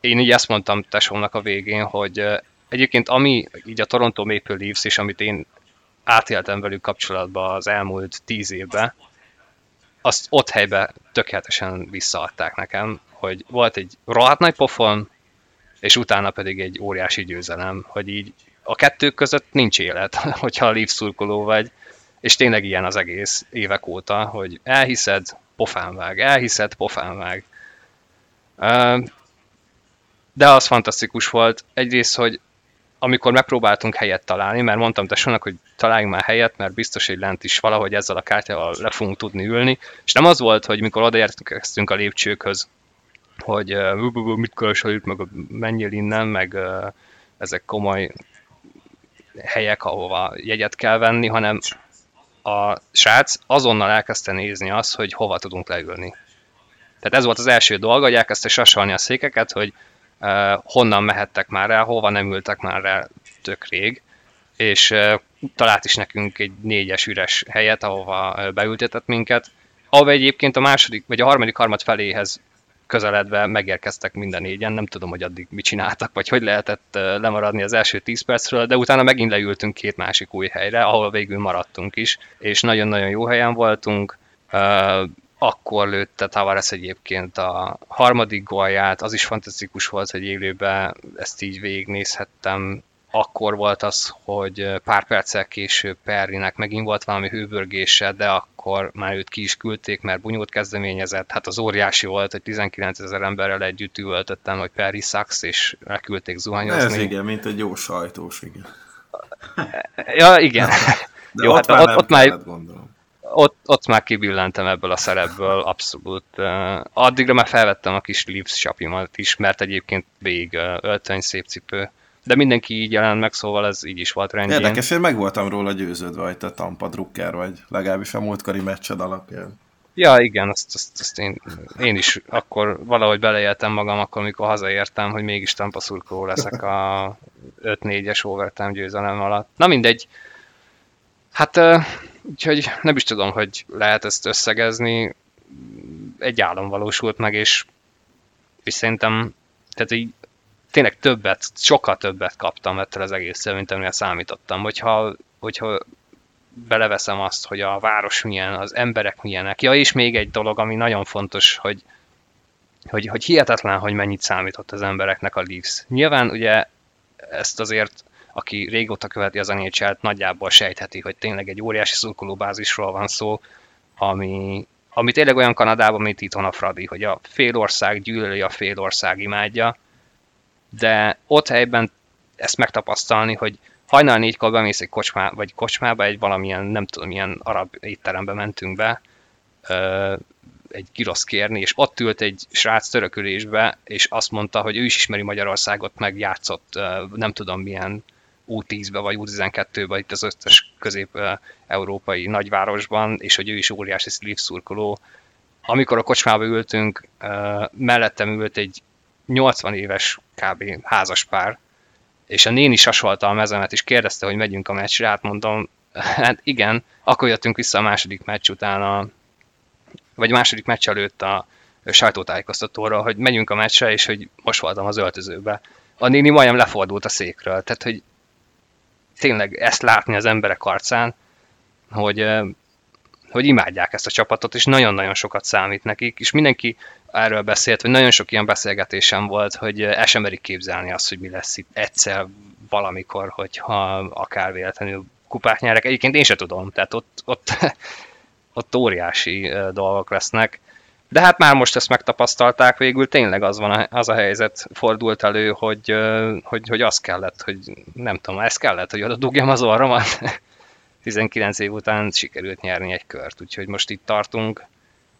én így ezt mondtam tesómnak a végén, hogy egyébként ami így a Toronto Maple Leafs, és amit én átéltem velük kapcsolatban az elmúlt 10 évben, azt ott helyben tökéletesen visszaadták nekem, hogy volt egy rohadt nagy pofon, és utána pedig egy óriási győzelem, hogy így a kettők között nincs élet, hogyha a Leafs szurkoló vagy, és tényleg ilyen az egész évek óta, hogy elhiszed, pofán vág, elhiszed, pofán vág. De az fantasztikus volt egyrészt, hogy amikor megpróbáltunk helyet találni, mert mondtam tesónak, hogy találjunk már helyet, mert biztos, hogy lent is valahogy ezzel a kártyával le fogunk tudni ülni, és nem az volt, hogy mikor odaérkeztünk a lépcsőkhöz, hogy mit körösöljük, meg menjél innen, meg ezek komoly helyek, ahova jegyet kell venni, hanem a srác azonnal elkezdte nézni azt, hogy hova tudunk leülni. Tehát ez volt az első dolga, hogy elkezdte sasalni a székeket, hogy honnan mehettek már el, hova nem ültek már el tök rég, és talált is nekünk egy 4-es üres helyet, ahova beültetett minket, ahol egyébként a második, vagy a harmadik harmad feléhez közeledve megérkeztek minden négyen, nem tudom, hogy addig mit csináltak, vagy hogy lehetett lemaradni az első 10 percről, de utána megint leültünk két másik új helyre, ahol végül maradtunk is, és nagyon-nagyon jó helyen voltunk. Akkor lőtte Tavares egyébként a harmadik gólját, az is fantasztikus volt, hogy élőben ezt így végignézhettem. Akkor volt az, hogy pár perccel később Perrynek megint volt valami hőbörgése, de akkor már őt ki is küldték, mert bunyót kezdeményezett. Hát az óriási volt, hogy 19 000 emberrel együtt üvöltöttem, hogy Perry sucks, és elküldték zuhanyozni. Ez igen, mint egy jó sajtós, igen. Ja, igen. De jó, ott, hát, már ott kellett, gondolom. Ott már kibillentem ebből a szerepből, abszolút. Addigra már felvettem a kis Leafs sapimat is, mert egyébként végig öltöny, szép cipő. De mindenki így jelent meg, szóval ez így is volt rendjén. Érdekes, én meg voltam róla győződve, hogy te Tampa drukker vagy, legalábbis a múltkori meccsed alapján. Ja, igen, azt én is akkor valahogy beleéltem magam, akkor mikor hazaértem, hogy mégis Tampa szurkoló leszek a 5-4-es overtime győzelem alatt. Na mindegy. Hát... Úgyhogy nem is tudom, hogy lehet ezt összegezni. Egy álom valósult meg, és szerintem tehát így, tényleg többet, sokkal többet kaptam ettől az egésztől, mint amire számítottam. Hogyha beleveszem azt, hogy a város milyen, az emberek milyenek. Ja, és még egy dolog, ami nagyon fontos, hogy hihetetlen, hogy mennyit számított az embereknek a Leafs. Nyilván ugye ezt azért... aki régóta követi az NHL-t, nagyjából sejtheti, hogy tényleg egy óriási szurkolóbázisról van szó, ami tényleg olyan Kanadában, mint itthon a Fradi, hogy a félország gyűlöli, a félország imádja, de ott helyben ezt megtapasztalni, hogy hajnal 4-kor bemész egy kocsmába, egy valamilyen, nem tudom, ilyen arab étterembe mentünk be, egy giroszt kérni, és ott ült egy srác törökülésbe, és azt mondta, hogy ő is ismeri Magyarországot, meg játszott, nem tudom milyen U10-be vagy U12-be, itt az összes közép-európai nagyvárosban, és hogy ő is óriási Leafs szurkoló. Amikor a kocsmába ültünk, mellettem ült egy 80 éves kb. Házaspár, és a néni sasolta a mezemet, és kérdezte, hogy megyünk a meccsre, hát mondom, hát igen, akkor jöttünk vissza a második meccs után vagy második meccs előtt a sajtótájékoztatóra, hogy megyünk a meccsre, és hogy most voltam az öltözőbe. A néni majdnem lefordult a székről, tehát hogy tényleg ezt látni az emberek arcán, hogy imádják ezt a csapatot, és nagyon-nagyon sokat számít nekik, és mindenki erről beszélt, hogy nagyon sok ilyen beszélgetésem volt, hogy el sem merik képzelni azt, hogy mi lesz itt egyszer valamikor, hogyha akár véletlenül kupát nyerek. Egyébként én se tudom, tehát ott óriási dolgok lesznek. De hát már most ezt megtapasztalták végül, tényleg az a helyzet fordult elő, hogy az kellett, hogy nem tudom, ez kellett, hogy oda dugjam az orromat. 19 év után sikerült nyerni egy kört, úgyhogy most itt tartunk.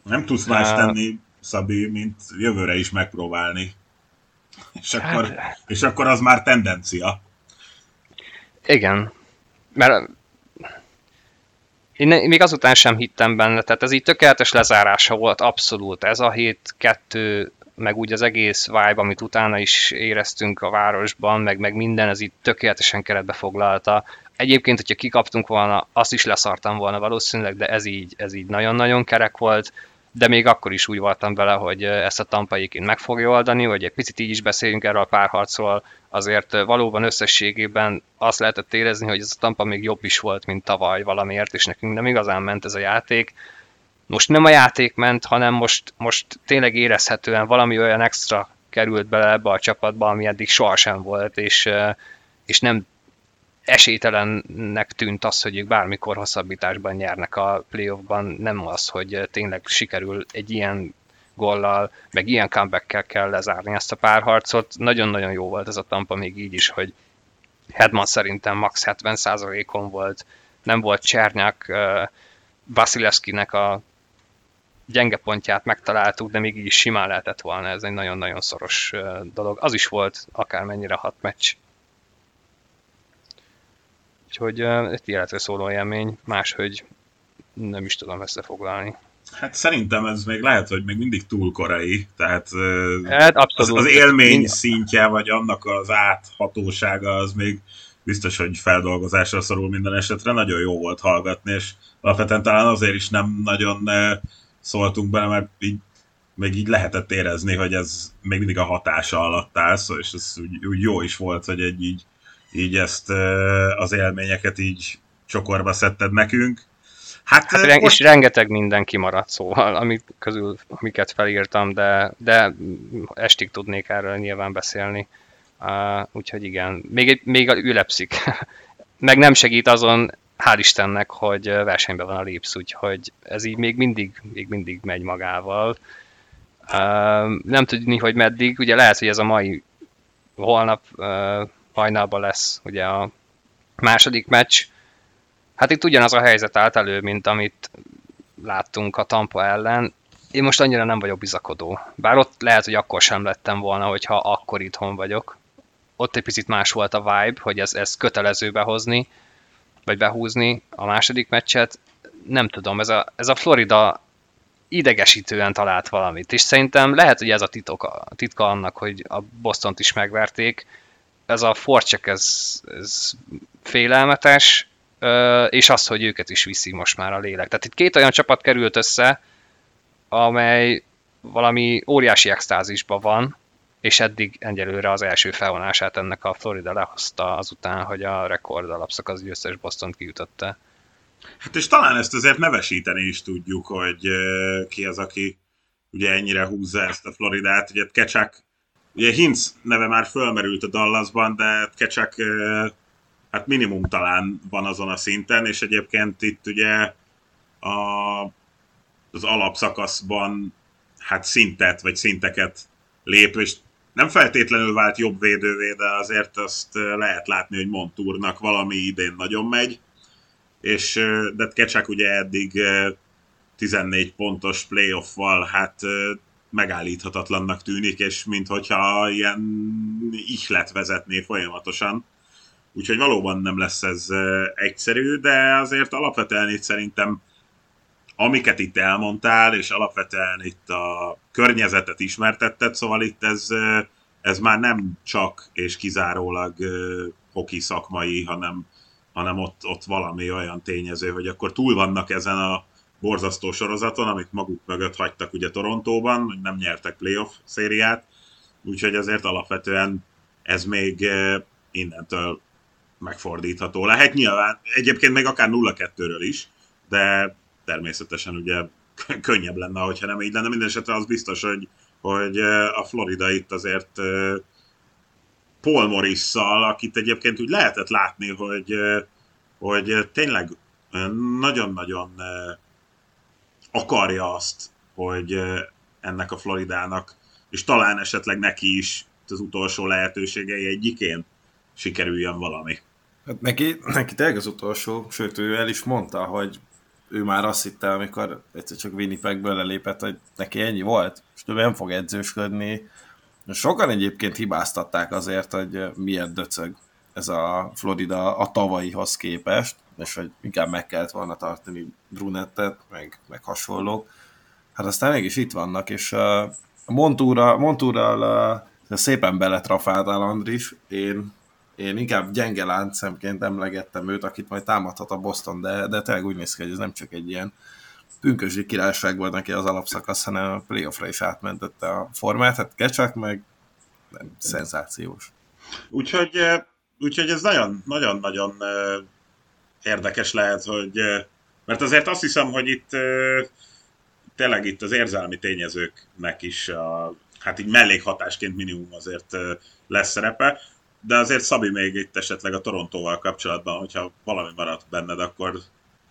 Nem tudsz más tenni, Szabi, mint jövőre is megpróbálni. És akkor az már tendencia. Igen, mert én még azután sem hittem benne, tehát ez így tökéletes lezárása volt, abszolút. Ez a 7-2, meg úgy az egész vibe, amit utána is éreztünk a városban, meg minden, ez így tökéletesen keretbe foglalta. Egyébként, hogyha kikaptunk volna, azt is leszartam volna valószínűleg, de ez így nagyon-nagyon kerek volt. De még akkor is úgy voltam vele, hogy ezt a Tampaiként meg fogja oldani, hogy egy picit így is beszéljünk erről a párharcról, azért valóban összességében azt lehetett érezni, hogy ez a Tampa még jobb is volt, mint tavaly valamiért, és nekünk nem igazán ment ez a játék. Most nem a játék ment, hanem most tényleg érezhetően valami olyan extra került bele ebbe a csapatba, ami eddig sohasem volt, és nem esélytelennek tűnt az, hogy ők bármikor hosszabbításban nyernek a playoffban, nem az, hogy tényleg sikerül egy ilyen gollal, meg ilyen comeback-kel kell lezárni ezt a párharcot. Nagyon-nagyon jó volt ez a Tampa még így is, hogy Hedman szerintem max 70%-on volt, nem volt Csernyák, Vasilevskinek a gyenge pontját megtaláltuk, de még így simán lehetett volna, ez egy nagyon-nagyon szoros dolog. Az is volt akármennyire 6 meccs. Úgyhogy egy életre szóló élmény, máshogy nem is tudom összefoglalni. Hát szerintem ez még lehet, hogy még mindig túl korai, tehát hát abszolút, az élmény szintje, vagy annak az áthatósága az még biztos, hogy feldolgozásra szorul minden esetre. Nagyon jó volt hallgatni, és alapvetően talán azért is nem nagyon szóltunk bele, mert így, még így lehetett érezni, hogy ez még mindig a hatása alatt állsz, és ez úgy jó is volt, hogy egy így ezt az élményeket így csokorba szedted nekünk. Hát most... És rengeteg mindenki maradt, szóval, amiket felírtam, de estig tudnék erről nyilván beszélni. Úgyhogy igen, még ülepszik. Meg nem segít azon, hál' Istennek, hogy versenyben van a Leafs, úgyhogy ez így még mindig megy magával. Nem tudni, hogy meddig. Ugye lehet, hogy ez a mai holnap hajnalban lesz ugye a második meccs. Hát itt ugyanaz a helyzet állt elő, mint amit láttunk a Tampa ellen. Én most annyira nem vagyok bizakodó. Bár ott lehet, hogy akkor sem lettem volna, hogyha akkor itthon vagyok. Ott egy picit más volt a vibe, hogy ez kötelező behozni, vagy behúzni a második meccset. Nem tudom, ez a Florida idegesítően talált valamit. És szerintem lehet, hogy ez a titka annak, hogy a Bostont is megverték. Ez a forecheck, ez félelmetes, és az, hogy őket is viszi most már a lélek. Tehát itt két olyan csapat került össze, amely valami óriási extázisban van, és eddig egyelőre az első felvonását ennek a Florida lehozta azután, hogy a rekord alapszakasz győztes Bostont kiütötte. Hát és talán ezt azért nevesíteni is tudjuk, hogy ki az, aki ugye ennyire húzza ezt a Floridát. Ugye Kecsák, ugye Hintz neve már fölmerült a Dallasban, de Kecsák hát minimum talán van azon a szinten, és egyébként itt ugye az alapszakaszban hát szintet, vagy szinteket lép, és nem feltétlenül vált jobb védővé, de azért azt lehet látni, hogy Montournak valami idén nagyon megy, és de Kecsák ugye eddig 14 pontos playoff-val hát megállíthatatlannak tűnik, és minthogyha ilyen ihlet vezetné folyamatosan. Úgyhogy valóban nem lesz ez egyszerű, de azért alapvetően itt szerintem, amiket itt elmondtál, és alapvetően itt a környezetet ismertetted, szóval itt ez már nem csak és kizárólag hoki szakmai, hanem ott valami olyan tényező, hogy akkor túl vannak ezen a borzasztó sorozaton, amit maguk mögött hagytak ugye Torontóban, hogy nem nyertek playoff szériát, úgyhogy azért alapvetően ez még innentől megfordítható lehet. Nyilván egyébként még akár 0-2-ről is, de természetesen ugye könnyebb lenne, hogyha nem így lenne. Mindenesetre az biztos, hogy a Florida itt azért Paul Morrisszal, akit egyébként úgy lehetett látni, hogy tényleg nagyon-nagyon akarja azt, hogy ennek a Floridának, és talán esetleg neki is az utolsó lehetőségei egyikén sikerüljön valami. Hát neki tényleg az utolsó, sőt ő el is mondta, hogy ő már azt hitte, amikor egyszer csak Winnipegből lelépett, hogy neki ennyi volt, és többé nem fog edzősködni. Sokan egyébként hibáztatták azért, hogy miért döcög ez a Florida a tavalyihoz képest, és hogy inkább meg kellett volna tartani Brunettet, meg hasonlók. Hát aztán mégis itt vannak, és Montourral szépen beletrafáltál, Andris. Én inkább gyenge láncszemként emlegettem őt, akit majd támadhat a Boston, de tényleg úgy néz ki, hogy ez nem csak egy ilyen pünkösdi királyság volt neki az alapszakasz, hanem a playoffra is átmentette a formát, hát Kecsák meg nem, szenzációs. Úgyhogy ez nagyon-nagyon érdekes lehet, hogy, mert azért azt hiszem, hogy itt tényleg itt az érzelmi tényezőknek is hát így mellékhatásként minimum azért lesz szerepe. De azért Szabi még itt esetleg a Torontóval kapcsolatban, hogyha valami maradt benned, akkor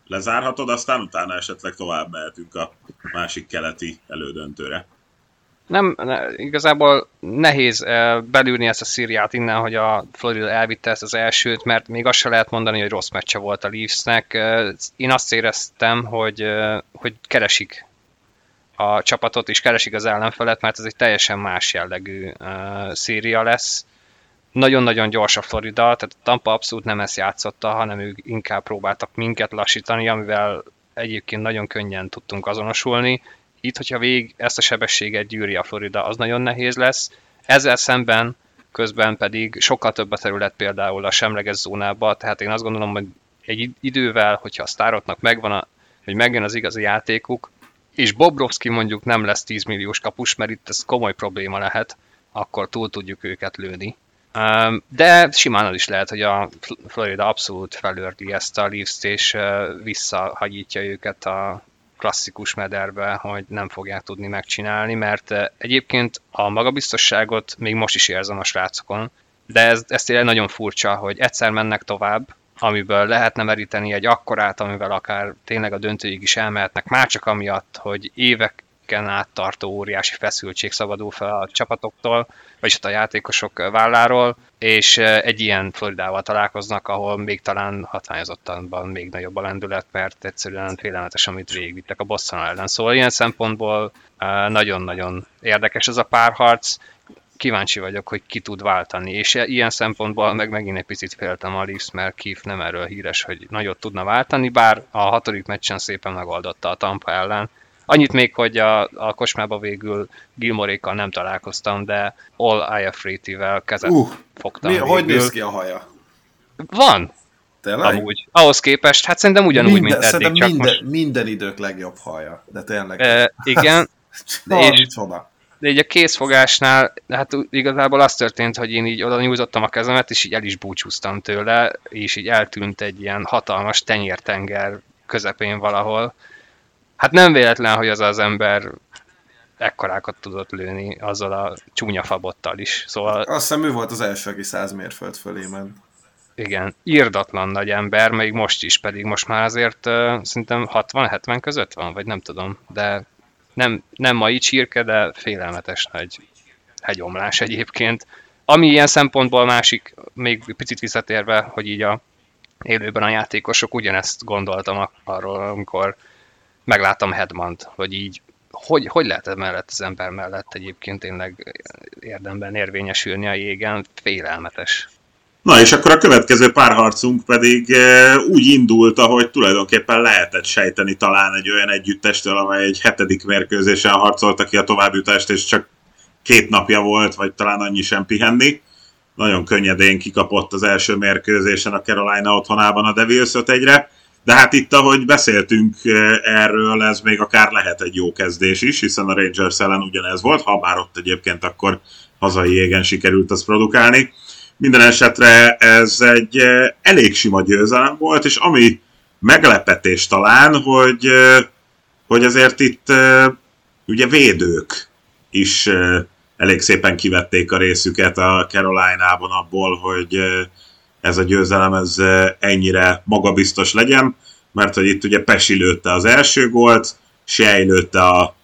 lezárhatod, aztán utána esetleg tovább mehetünk a másik keleti elődöntőre. Igazából nehéz belülni ezt a szériát innen, hogy a Florida elvitte ezt az elsőt, mert még azt se lehet mondani, hogy rossz meccse volt a Leafsnek. Én azt éreztem, hogy keresik a csapatot, és keresik az ellenfelet, mert ez egy teljesen más jellegű széria lesz. Nagyon-nagyon gyors a Florida, tehát a Tampa abszolút nem ezt játszotta, hanem ők inkább próbáltak minket lassítani, amivel egyébként nagyon könnyen tudtunk azonosulni. Itt, hogyha végig ezt a sebességet gyűri a Florida, az nagyon nehéz lesz. Ezzel szemben közben pedig sokkal több a terület például a semleges zónába, tehát én azt gondolom, hogy egy idővel, hogyha a sztároknak hogy megjön az igazi játékuk, és Bobrovski mondjuk nem lesz 10 milliós kapus, mert itt ez komoly probléma lehet, akkor túl tudjuk őket lőni. De simán az is lehet, hogy a Florida abszolút felördi ezt a Leafs-t, és visszahagyítja őket a klasszikus mederbe, hogy nem fogják tudni megcsinálni, mert egyébként a magabiztosságot még most is érzem a srácokon, de ez tényleg nagyon furcsa, hogy egyszer mennek tovább, amiből lehetne meríteni egy akkorát, amivel akár tényleg a döntőig is elmehetnek, már csak amiatt, hogy éveken át tartó óriási feszültség szabadul fel a csapatoktól, vagyis a játékosok válláról, és egy ilyen Floridával találkoznak, ahol még talán hatványozottanban még nagyobb a lendület, mert egyszerűen félelmetes, amit végigvittek a Boston ellen. Szóval ilyen szempontból nagyon-nagyon érdekes ez a párharc. Kíváncsi vagyok, hogy ki tud váltani, és ilyen szempontból megint egy picit féltem a Leafs, mert Keefe nem erről híres, hogy nagyot tudna váltani, bár a hatodik meccsen szépen megoldotta a Tampa ellen. Annyit még, hogy a kocsmába végül Gilmorékkal nem találkoztam, de All IF Rate-vel kezet fogtam. Hogy néz ki a haja? Van! Tényleg? Amúgy. Ahhoz képest, hát szerintem ugyanúgy, mint eddig. Szerintem minden idők legjobb haja, de tényleg. Igen. És de így a kézfogásnál, hát igazából az történt, hogy én így oda nyújtottam a kezemet, és így el is búcsúztam tőle, és így eltűnt egy ilyen hatalmas tenyértenger közepén valahol. Hát nem véletlen, hogy az az ember ekkorákat tudott lőni azzal a csúnya fabottal is. Szóval... Azt hiszem, ő volt az első, aki 100 mérföld fölé ment. Igen, irdatlan nagy ember, még most is, pedig most már azért szerintem 60-70 között van, vagy nem tudom, de... Nem mai csirke, de félelmetes nagy hegyomlás egyébként. Ami ilyen szempontból másik, még picit visszatérve, hogy így a élőben a játékosok, ugyanezt gondoltam arról, amikor megláttam Hedmant, hogy így, hogy lehet mellett az ember mellett egyébként tényleg érdemben érvényesülni a jégen, félelmetes. Na és akkor a következő párharcunk pedig úgy indult, ahogy tulajdonképpen lehetett sejteni talán egy olyan együttestől, amely egy hetedik mérkőzésen harcolta ki a továbbjutást, és csak 2 napja volt, vagy talán annyi sem pihenni. Nagyon könnyedén kikapott az első mérkőzésen a Carolina otthonában a Devils 5-1-re, de hát itt, ahogy beszéltünk erről, ez még akár lehet egy jó kezdés is, hiszen a Rangers ellen ugyanez volt, ha bár ott egyébként akkor hazai jégen sikerült azt produkálni. Minden esetre ez egy elég sima győzelem volt, és ami meglepetés talán, hogy azért itt ugye védők is elég szépen kivették a részüket a Caroline-ban abból, hogy ez a győzelem ez ennyire magabiztos legyen, mert hogy itt ugye Pesci lőtte az első gólt, Shea lőtte a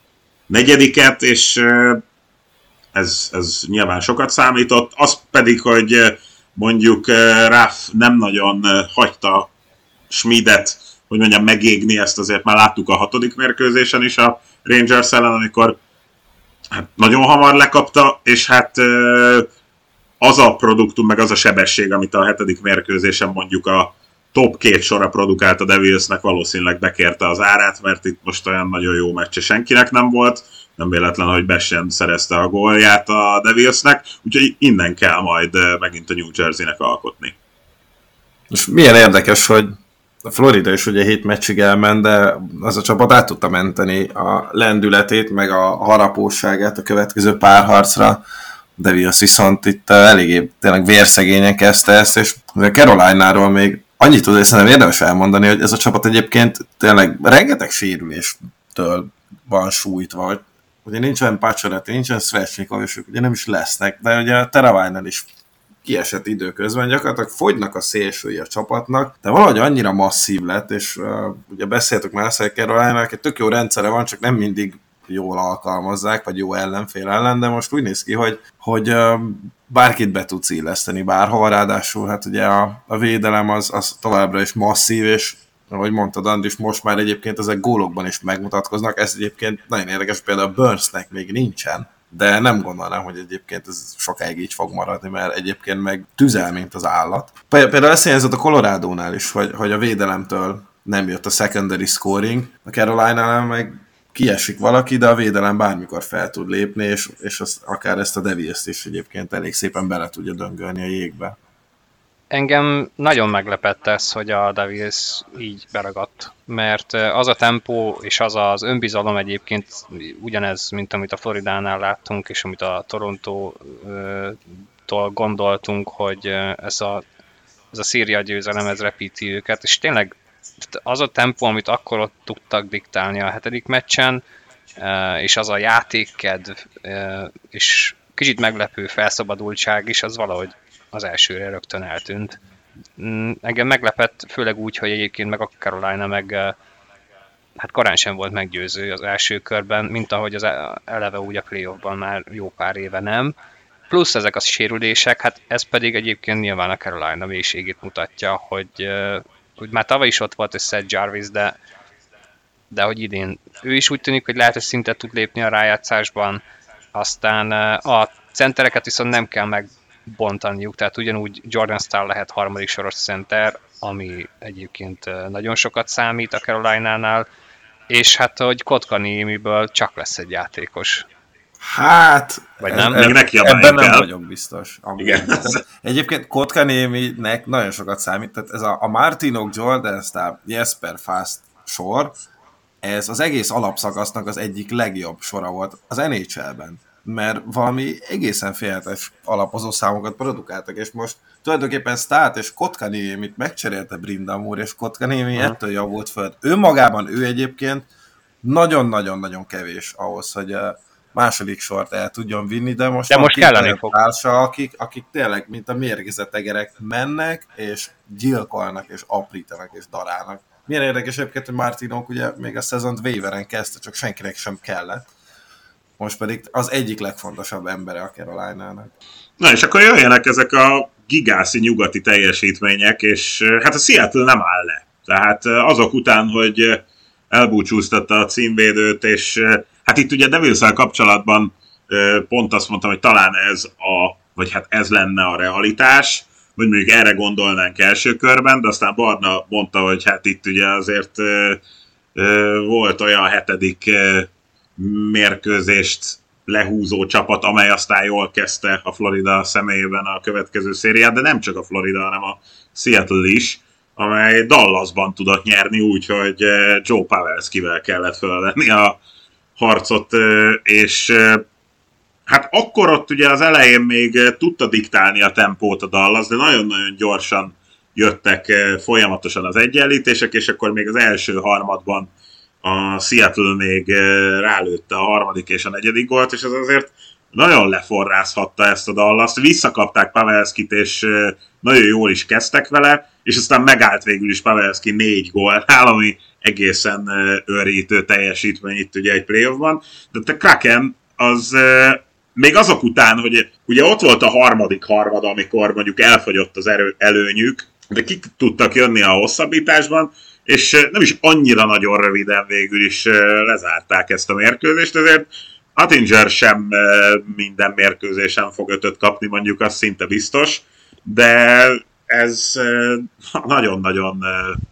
4-et, és... Ez nyilván sokat számított, az pedig, hogy mondjuk Ráf nem nagyon hagyta Schmidet, hogy mondjam, megégni, ezt azért már láttuk a 6. mérkőzésen is a Rangers ellen, amikor hát nagyon hamar lekapta, és hát az a produktum, meg az a sebesség, amit a 7. mérkőzésen mondjuk a top 2 sorra produkált a Devilsnek, valószínűleg bekérte az árát, mert itt most olyan nagyon jó meccse senkinek nem volt. Nem véletlen, hogy Besen szerezte a gólját a Devilsnek, úgyhogy innen kell majd megint a New Jersey-nek alkotni. És milyen érdekes, hogy a Florida is ugye 7 meccsig elment, de az a csapat át tudta menteni a lendületét, meg a harapóságát a következő párharcra. Devils viszont itt eléggé tényleg vérszegényen kezdte ezt, és a Carolina-ról még annyit tudod, és szerintem érdemes elmondani, hogy ez a csapat egyébként tényleg rengeteg sérüléstől van sújtva, vagy ugye nincsen Pacsorati, nincsen Svechnikov, és ugye nem is lesznek, de ugye a Teravainen is kiesett időközben, gyakorlatilag fogynak a szélsői a csapatnak, de valahogy annyira masszív lett, és ugye beszéltük már ezt, hogy tök jó rendszere van, csak nem mindig jól alkalmazzák, vagy jó ellenfél ellen, de most úgy néz ki, hogy bárkit be tudsz illeszteni bárhol, ráadásul hát ugye a védelem az továbbra is masszív, és ahogy mondtad, Andris, most már egyébként ezek gólokban is megmutatkoznak, ez egyébként nagyon érdekes, például Burnsnek még nincsen, de nem gondolnám, hogy egyébként ez sokáig így fog maradni, mert egyébként meg tüzel, mint az állat. Például eszényezett a Colorado-nál is, hogy a védelemtől nem jött a secondary scoring, a Caroline-nál meg kiesik valaki, de a védelem bármikor fel tud lépni, és akár ezt a Devils-t is egyébként elég szépen bele tudja döngölni a jégbe. Engem nagyon meglepett ez, hogy a Devils így beragadt, mert az a tempó és az az önbizalom egyébként ugyanez, mint amit a Floridánál láttunk, és amit a Torontótól gondoltunk, hogy ez a Szíria győzelem, ez repíti őket, és tényleg az a tempó, amit akkor ott tudtak diktálni a hetedik meccsen, és az a játékkedv, és kicsit meglepő felszabadultság is, az valahogy az elsőre rögtön eltűnt. Engem meglepett, főleg úgy, hogy egyébként meg a Carolina hát korán sem volt meggyőző az első körben, mint ahogy az eleve úgy a playoffban már jó pár éve nem. Plusz ezek a sérülések, hát ez pedig egyébként nyilván a Carolina mélységét mutatja, hogy már tavaly is ott volt egy Seth Jarvis, de hogy idén ő is úgy tűnik, hogy lehet, hogy szintet tud lépni a rájátszásban, aztán a centereket viszont nem kell megbontaniuk, tehát ugyanúgy Jordan Staal lehet harmadik soros center, ami egyébként nagyon sokat számít a Caroline-nál, és hát, hogy Kotkaniemiből csak lesz egy játékos. Hát, vagy nem? Ebben nem vagyok biztos. Igen. Egyébként Kotkanieminek nagyon sokat számít, tehát ez a Martinok, Jordan Staal, Jesper Fast sor, ez az egész alapszakasznak az egyik legjobb sora volt az NHL-ben, mert valami egészen félhetes alapozó számokat produkáltak, és most tulajdonképpen Staalt és Kotkaniemit megcserélte Brindamore, és Kotkaniemi ettől javult föl. Ő magában, ő egyébként nagyon-nagyon-nagyon kevés ahhoz, hogy második sort el tudjon vinni, de most kellene fog. Társa, akik tényleg, mint a mérgezett egerek mennek, és gyilkolnak, és aprítanak, és darálnak. Milyen érdekes egyébként, hogy Martinok ugye még a szezont waiveren kezdte, csak senkinek sem kellett. Most pedig az egyik legfontosabb embere a Carolina-nak. Na és akkor jöjjenek ezek a gigászi nyugati teljesítmények, és hát a Seattle nem áll le. Tehát azok után, hogy elbúcsúztatta a címvédőt, és hát itt ugye Devils-szel kapcsolatban pont azt mondtam, hogy talán ez lenne a realitás, vagy mondjuk erre gondolnánk első körben, de aztán Barna mondta, hogy hát itt ugye azért volt olyan hetedik mérkőzést lehúzó csapat, amely aztán jól kezdte a Florida személyében a következő szériát, de nem csak a Florida, hanem a Seattle is, amely Dallasban tudott nyerni, úgyhogy Joe Pavelskivel kellett fölvenni a harcot, és hát akkor ott ugye az elején még tudta diktálni a tempót a Dallas, de nagyon-nagyon gyorsan jöttek folyamatosan az egyenlítések, és akkor még az első harmadban a Seattle még rálőtte a harmadik és a negyedik gólt, és az azért nagyon leforrázhatta ezt a Dallast. Visszakapták Pavelskit, és nagyon jól is kezdtek vele, és aztán megállt végül is Pavelski 4 gólnál, ami egészen őrítő teljesítmény itt ugye egy playoffban. De a Kraken az még azok után, hogy ugye ott volt a harmadik harmad, amikor mondjuk elfogyott az előnyük, de ki tudtak jönni a hosszabbításban, és nem is annyira nagyon röviden végül is lezárták ezt a mérkőzést, ezért Hattinger sem minden mérkőzésen fog 5-öt kapni, mondjuk az szinte biztos, de ez nagyon-nagyon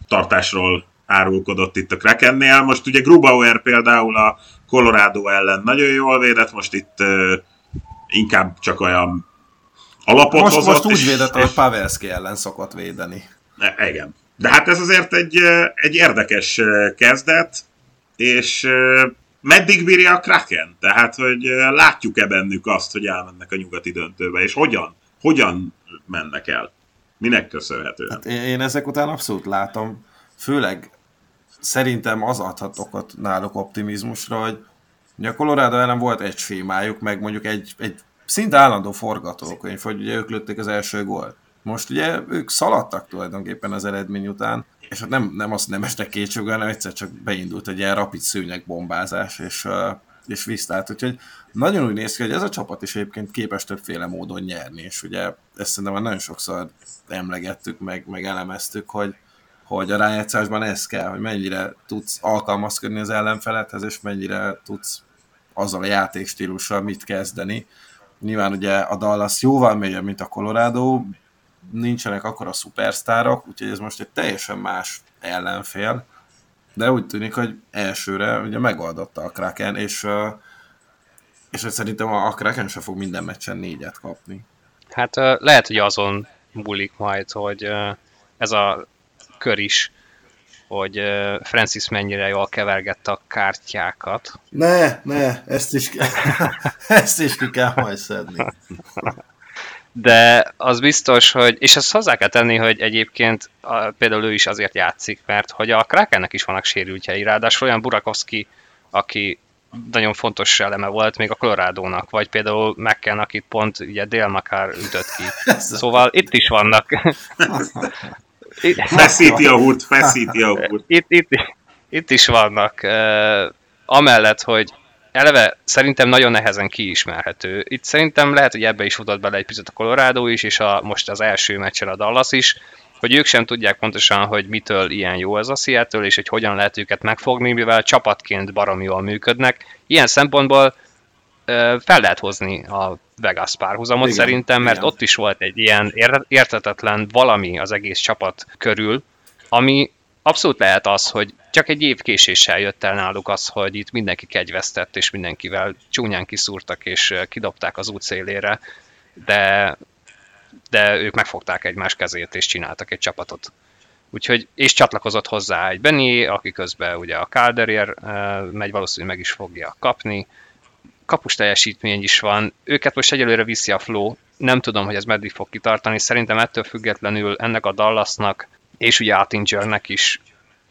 tartásról árulkodott itt a Krakennél. Most ugye Grubauer például a Colorado ellen nagyon jól védett, most itt inkább csak olyan alapot hozott. Most úgy védett, hogy Pavelski ellen szokott védeni. Igen. De hát ez azért egy érdekes kezdet, és meddig bírja a Kraken? Tehát, hogy látjuk-e bennük azt, hogy elmennek a nyugati döntőbe, és hogyan mennek el? Minek köszönhetően? Hát én ezek után abszolút látom, főleg szerintem az adhatok náluk optimizmusra, hogy a Colorado ellen volt egy sémájuk, meg mondjuk egy szinte állandó forgatókönyv, hogy ugye ők lőtték az első gólt. Most ugye ők szaladtak tulajdonképpen az eredmény után, és hát nem estek kétségbe, hanem egyszer csak beindult egy ilyen rapid szőnyeg bombázás, és és viszlát, úgyhogy nagyon úgy néz ki, hogy ez a csapat is egyébként képes többféle módon nyerni, és ugye ezt szerintem már nagyon sokszor emlegettük, meg elemeztük, hogy a rájátszásban ez kell, hogy mennyire tudsz alkalmazkodni az ellenfeledhez, és mennyire tudsz azzal a játékstílussal mit kezdeni. Nyilván ugye a Dallas jóval mélyebb, mint a Colorado, nincsenek akkora szupersztárok, úgyhogy ez most egy teljesen más ellenfél, de úgy tűnik, hogy elsőre ugye megoldotta a Kraken, és szerintem a Kraken sem fog minden meccsen 4-et kapni. Hát lehet, hogy azon múlik majd, hogy ez a kör is, hogy Francis mennyire jól kevergette a kártyákat. Ne, ezt is ki kell majd szedni. De az biztos, hogy, és ezt hozzá kell tenni, hogy egyébként például ő is azért játszik, mert hogy a Krakennek is vannak sérültjei, ráadásul olyan Burakovsky, aki nagyon fontos eleme volt még a Colorado-nak, vagy például McKen, akit pont ugye Dale Makar ütött ki. Szóval itt is vannak. Feszíti a húrt. Itt is vannak. Amellett, hogy eleve szerintem nagyon nehezen kiismerhető. Itt szerintem lehet, hogy ebbe is futott bele egy picit a Colorado is, és most az első meccsen a Dallas is, hogy ők sem tudják pontosan, hogy mitől ilyen jó ez a Seattle, és hogy hogyan lehet őket megfogni, mivel csapatként baromi jól működnek. Ilyen szempontból fel lehet hozni a Vegas párhuzamot, igen, szerintem, mert igen, ott is volt egy ilyen értetetlen valami az egész csapat körül, ami abszolút lehet az, hogy csak egy év késéssel jött el náluk az, hogy itt mindenki kegyvesztett, és mindenkivel csúnyán kiszúrtak, és kidobták az út szélére, de ők megfogták egymás kezét, és csináltak egy csapatot. Úgyhogy, és csatlakozott hozzá egy Benny, aki közben ugye a Calderért megy, valószínűleg meg is fogja kapni, kapus teljesítmény is van, őket most egyelőre viszi a flow, nem tudom, hogy ez meddig fog kitartani, szerintem ettől függetlenül ennek a Dallasnak és ugye Attingernek is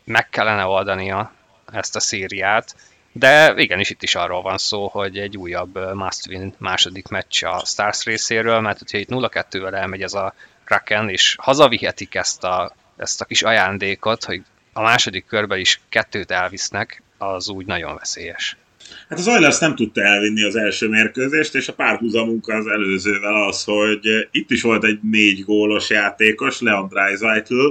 meg kellene oldania ezt a szériát, de igenis itt is arról van szó, hogy egy újabb must-win második meccs a Stars részéről, mert hogyha itt 0-2-vel elmegy ez a Kraken, és hazavihetik ezt a kis ajándékot, hogy a második körben is 2-t elvisznek, az úgy nagyon veszélyes. Hát az Oilers nem tudta elvinni az első mérkőzést, és a párhuzamunk az előzővel az, hogy itt is volt egy 4 gólos játékos, Leon Draisaitl,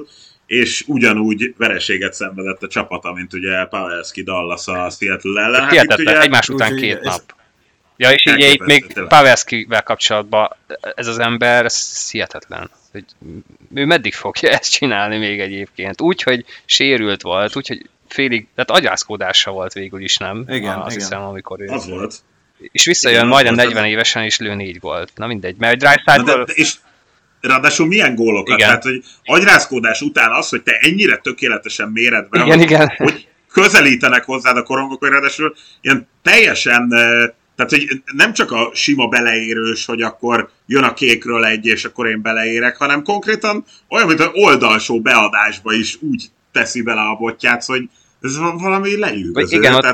és ugyanúgy vereséget szenvedett a csapata, mint ugye Pavelski Dallas a Seattle ellen. Hát itt ugye egymás után két nap. Ja, és így itt még Pavelskivel kapcsolatban ez az ember, ez hihetetlen. Hogy ő meddig fogja ezt csinálni még egyébként? Úgy, hogy sérült volt, úgyhogy félig, tehát agyászkódása volt végül is, nem? Igen, azt hiszem, amikor ő... Az volt. És visszajön, igen, majdnem 40 évesen, és lő 4 gólt. Na mindegy, mert Draisaitl... Ráadásul milyen gólokat? Igen. Tehát, hogy agyrászkódás után az, hogy te ennyire tökéletesen méretben, hogy közelítenek hozzád a korongok, hogy ráadásul ilyen teljesen, tehát hogy nem csak a sima beleérős, hogy akkor jön a kékről egy, és akkor én beleérek, hanem konkrétan olyan, mint az oldalsó beadásba is úgy teszi bele a botját, hogy ez valami lenyűgöző. Igen,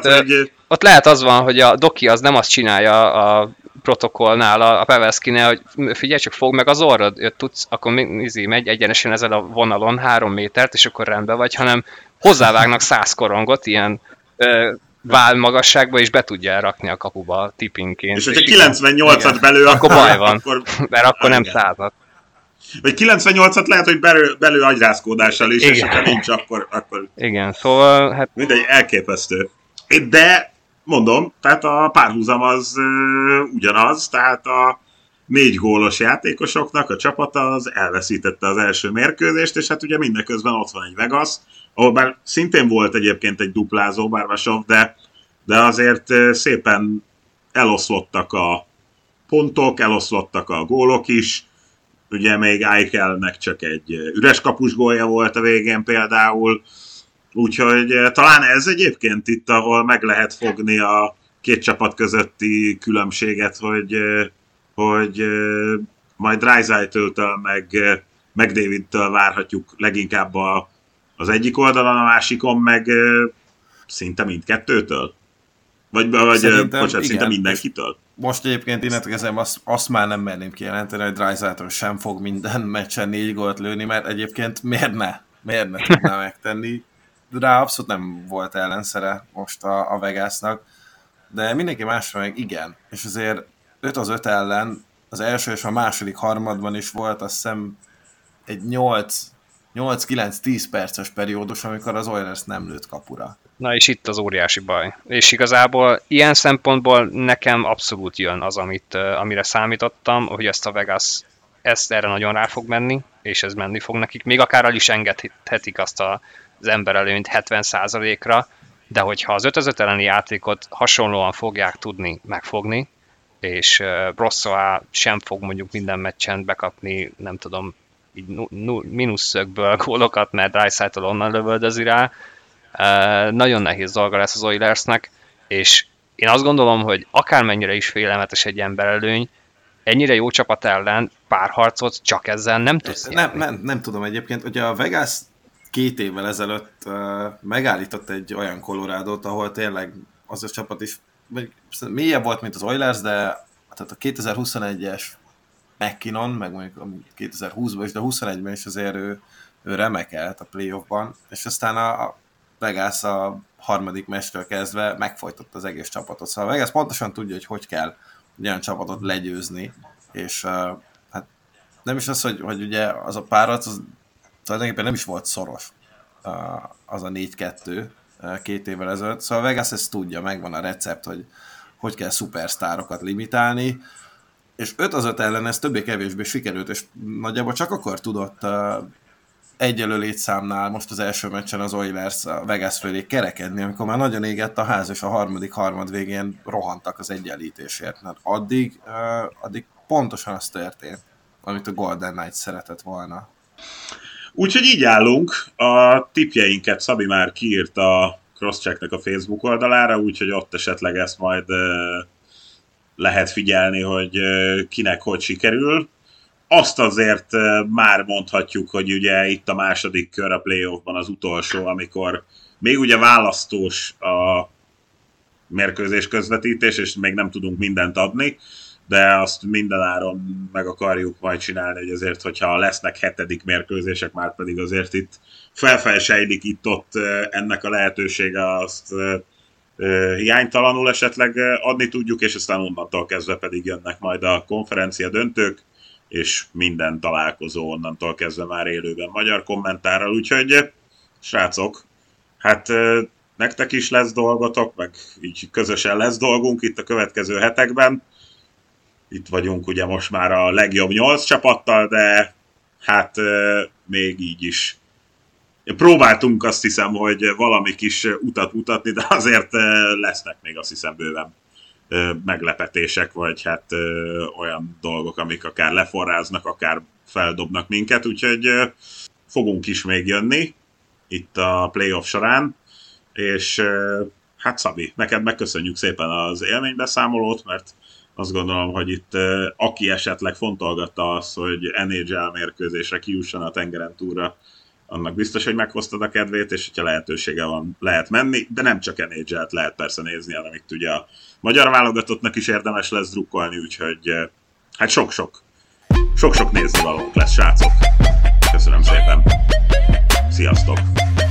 ott lehet az van, hogy a doki az nem azt csinálja a protokollnál a Pavelszkinél, hogy figyelj csak, fogd meg az orrod, jött tudsz, akkor megy egyenesen ezen a vonalon 3 métert, és akkor rendben vagy, hanem hozzávágnak 100 korongot ilyen vál magasságba, és be tudja rakni a kapuba tippingként. És hogyha 98-at belő, akkor baj van, mert akkor nem 100-at. Vagy 98-at lehet, hogy belő agyrászkódással is, igen, és ha nincs, akkor... Igen, szóval... Hát... Mindegy, elképesztő. De... Mondom, tehát a párhuzam az ugyanaz, tehát a 4 gólos játékosoknak a csapata az elveszítette az első mérkőzést, és hát ugye mindeközben ott van egy Vegas, ahol bár szintén volt egyébként egy duplázó Barnabásov, de azért szépen eloszlottak a pontok, eloszlottak a gólok is, ugye még Eichelnek csak egy üres kapus gólja volt a végén például. Úgyhogy talán ez egyébként itt, ahol meg lehet fogni a két csapat közötti különbséget, hogy majd Draisaitl-től meg McDavid-től várhatjuk leginkább az egyik oldalon, a másikon meg szinte mindkettőtől? Szinte mindenkitől? Most egyébként innentől kezdve azt már nem merném kijelenteni, hogy Draisaitl sem fog minden meccsen 4 gólt lőni, mert egyébként miért ne tudná megtenni? Rá abszolút nem volt ellenszere most a Vegasnak. de mindenki másra meg igen. És azért 5-5 ellen az első és a második harmadban is volt, azt hiszem, egy 8-9-10 perces periódus, amikor az Oilers nem lőtt kapura. Na és itt az óriási baj. És igazából ilyen szempontból nekem abszolút jön az, amire számítottam, hogy ezt erre nagyon rá fog menni, és ez menni fog nekik. Még akár el is engedhetik azt az emberelőnyt 70%-ra, de hogyha az 5-5 elleni játékot hasonlóan fogják tudni megfogni, és Brossoá sem fog mondjuk minden meccsen bekapni, nem tudom, így mínuszökből gólokat, mert Draisaitl onnan lövöldözi rá. Nagyon nehéz dolga lesz az Oilersnek, és én azt gondolom, hogy akármennyire is félelmetes egy emberelőny, ennyire jó csapat ellen párharcot csak ezzel nem tudsz nyerni. Nem tudom egyébként, ugye a Vegas 2 évvel ezelőtt megállított egy olyan Colorado-t, ahol tényleg az a csapat is mélyebb volt, mint az Oilers, de tehát a 2021-es McKinnon, meg mondjuk 2020-ban is, de 21-ben is azért ő remekelt a playoffban, és aztán a Vegas a harmadik meccstől kezdve megfojtotta az egész csapatot. Szóval a Vegas pontosan tudja, hogy kell ilyen csapatot legyőzni, és hát nem is az, hogy ugye az a párat, az tulajdonképpen nem is volt szoros az a 4-2 két évvel ezelőtt. Szóval a Vegas ezt tudja, megvan a recept, hogy kell szupersztárokat limitálni, és 5-5 ellen ez többé-kevésbé sikerült, és nagyjából csak akkor tudott egyelő létszámnál most az első meccsen az Oilers a Vegas fölé kerekedni, amikor már nagyon égett a ház, és a harmadik harmad végén rohantak az egyenlítésért. Hát addig pontosan az történt, amit a Golden Knight szeretett volna. Úgyhogy így állunk, a tipjeinket Szabi már kiírt a Crosschecknek a Facebook oldalára, úgyhogy ott esetleg ezt majd lehet figyelni, hogy kinek hogy sikerül. Azt azért már mondhatjuk, hogy ugye itt a második kör a playoffban az utolsó, amikor még ugye választós a mérkőzés közvetítés, és még nem tudunk mindent adni, de azt mindenáron meg akarjuk majd csinálni, hogy azért, hogyha lesznek hetedik mérkőzések, már pedig azért itt felfelsejlik itt-ott ennek a lehetősége, azt hiánytalanul esetleg adni tudjuk, és aztán onnantól kezdve pedig jönnek majd a konferencia döntők, és minden találkozó onnantól kezdve már élőben magyar kommentárral, úgyhogy srácok, hát nektek is lesz dolgotok, meg így közösen lesz dolgunk itt a következő hetekben. Itt vagyunk ugye most már a legjobb 8 csapattal, de hát még így is próbáltunk, azt hiszem, hogy valami kis utat mutatni, de azért lesznek még, azt hiszem, bőven meglepetések, vagy hát olyan dolgok, amik akár leforráznak, akár feldobnak minket, úgyhogy fogunk is még jönni itt a playoff során, és hát Szabi, neked megköszönjük szépen az élménybeszámolót, mert azt gondolom, hogy itt aki esetleg fontolgatta azt, hogy NHL mérkőzésre kijusson a tengeren túlra, annak biztos, hogy meghoztad a kedvét, és hogyha lehetősége van, lehet menni, de nem csak NHL-t lehet persze nézni, hanem itt ugye a magyar válogatottnak is érdemes lesz drukkolni, úgyhogy hát sok-sok nézővalónk lesz, srácok. Köszönöm szépen. Sziasztok!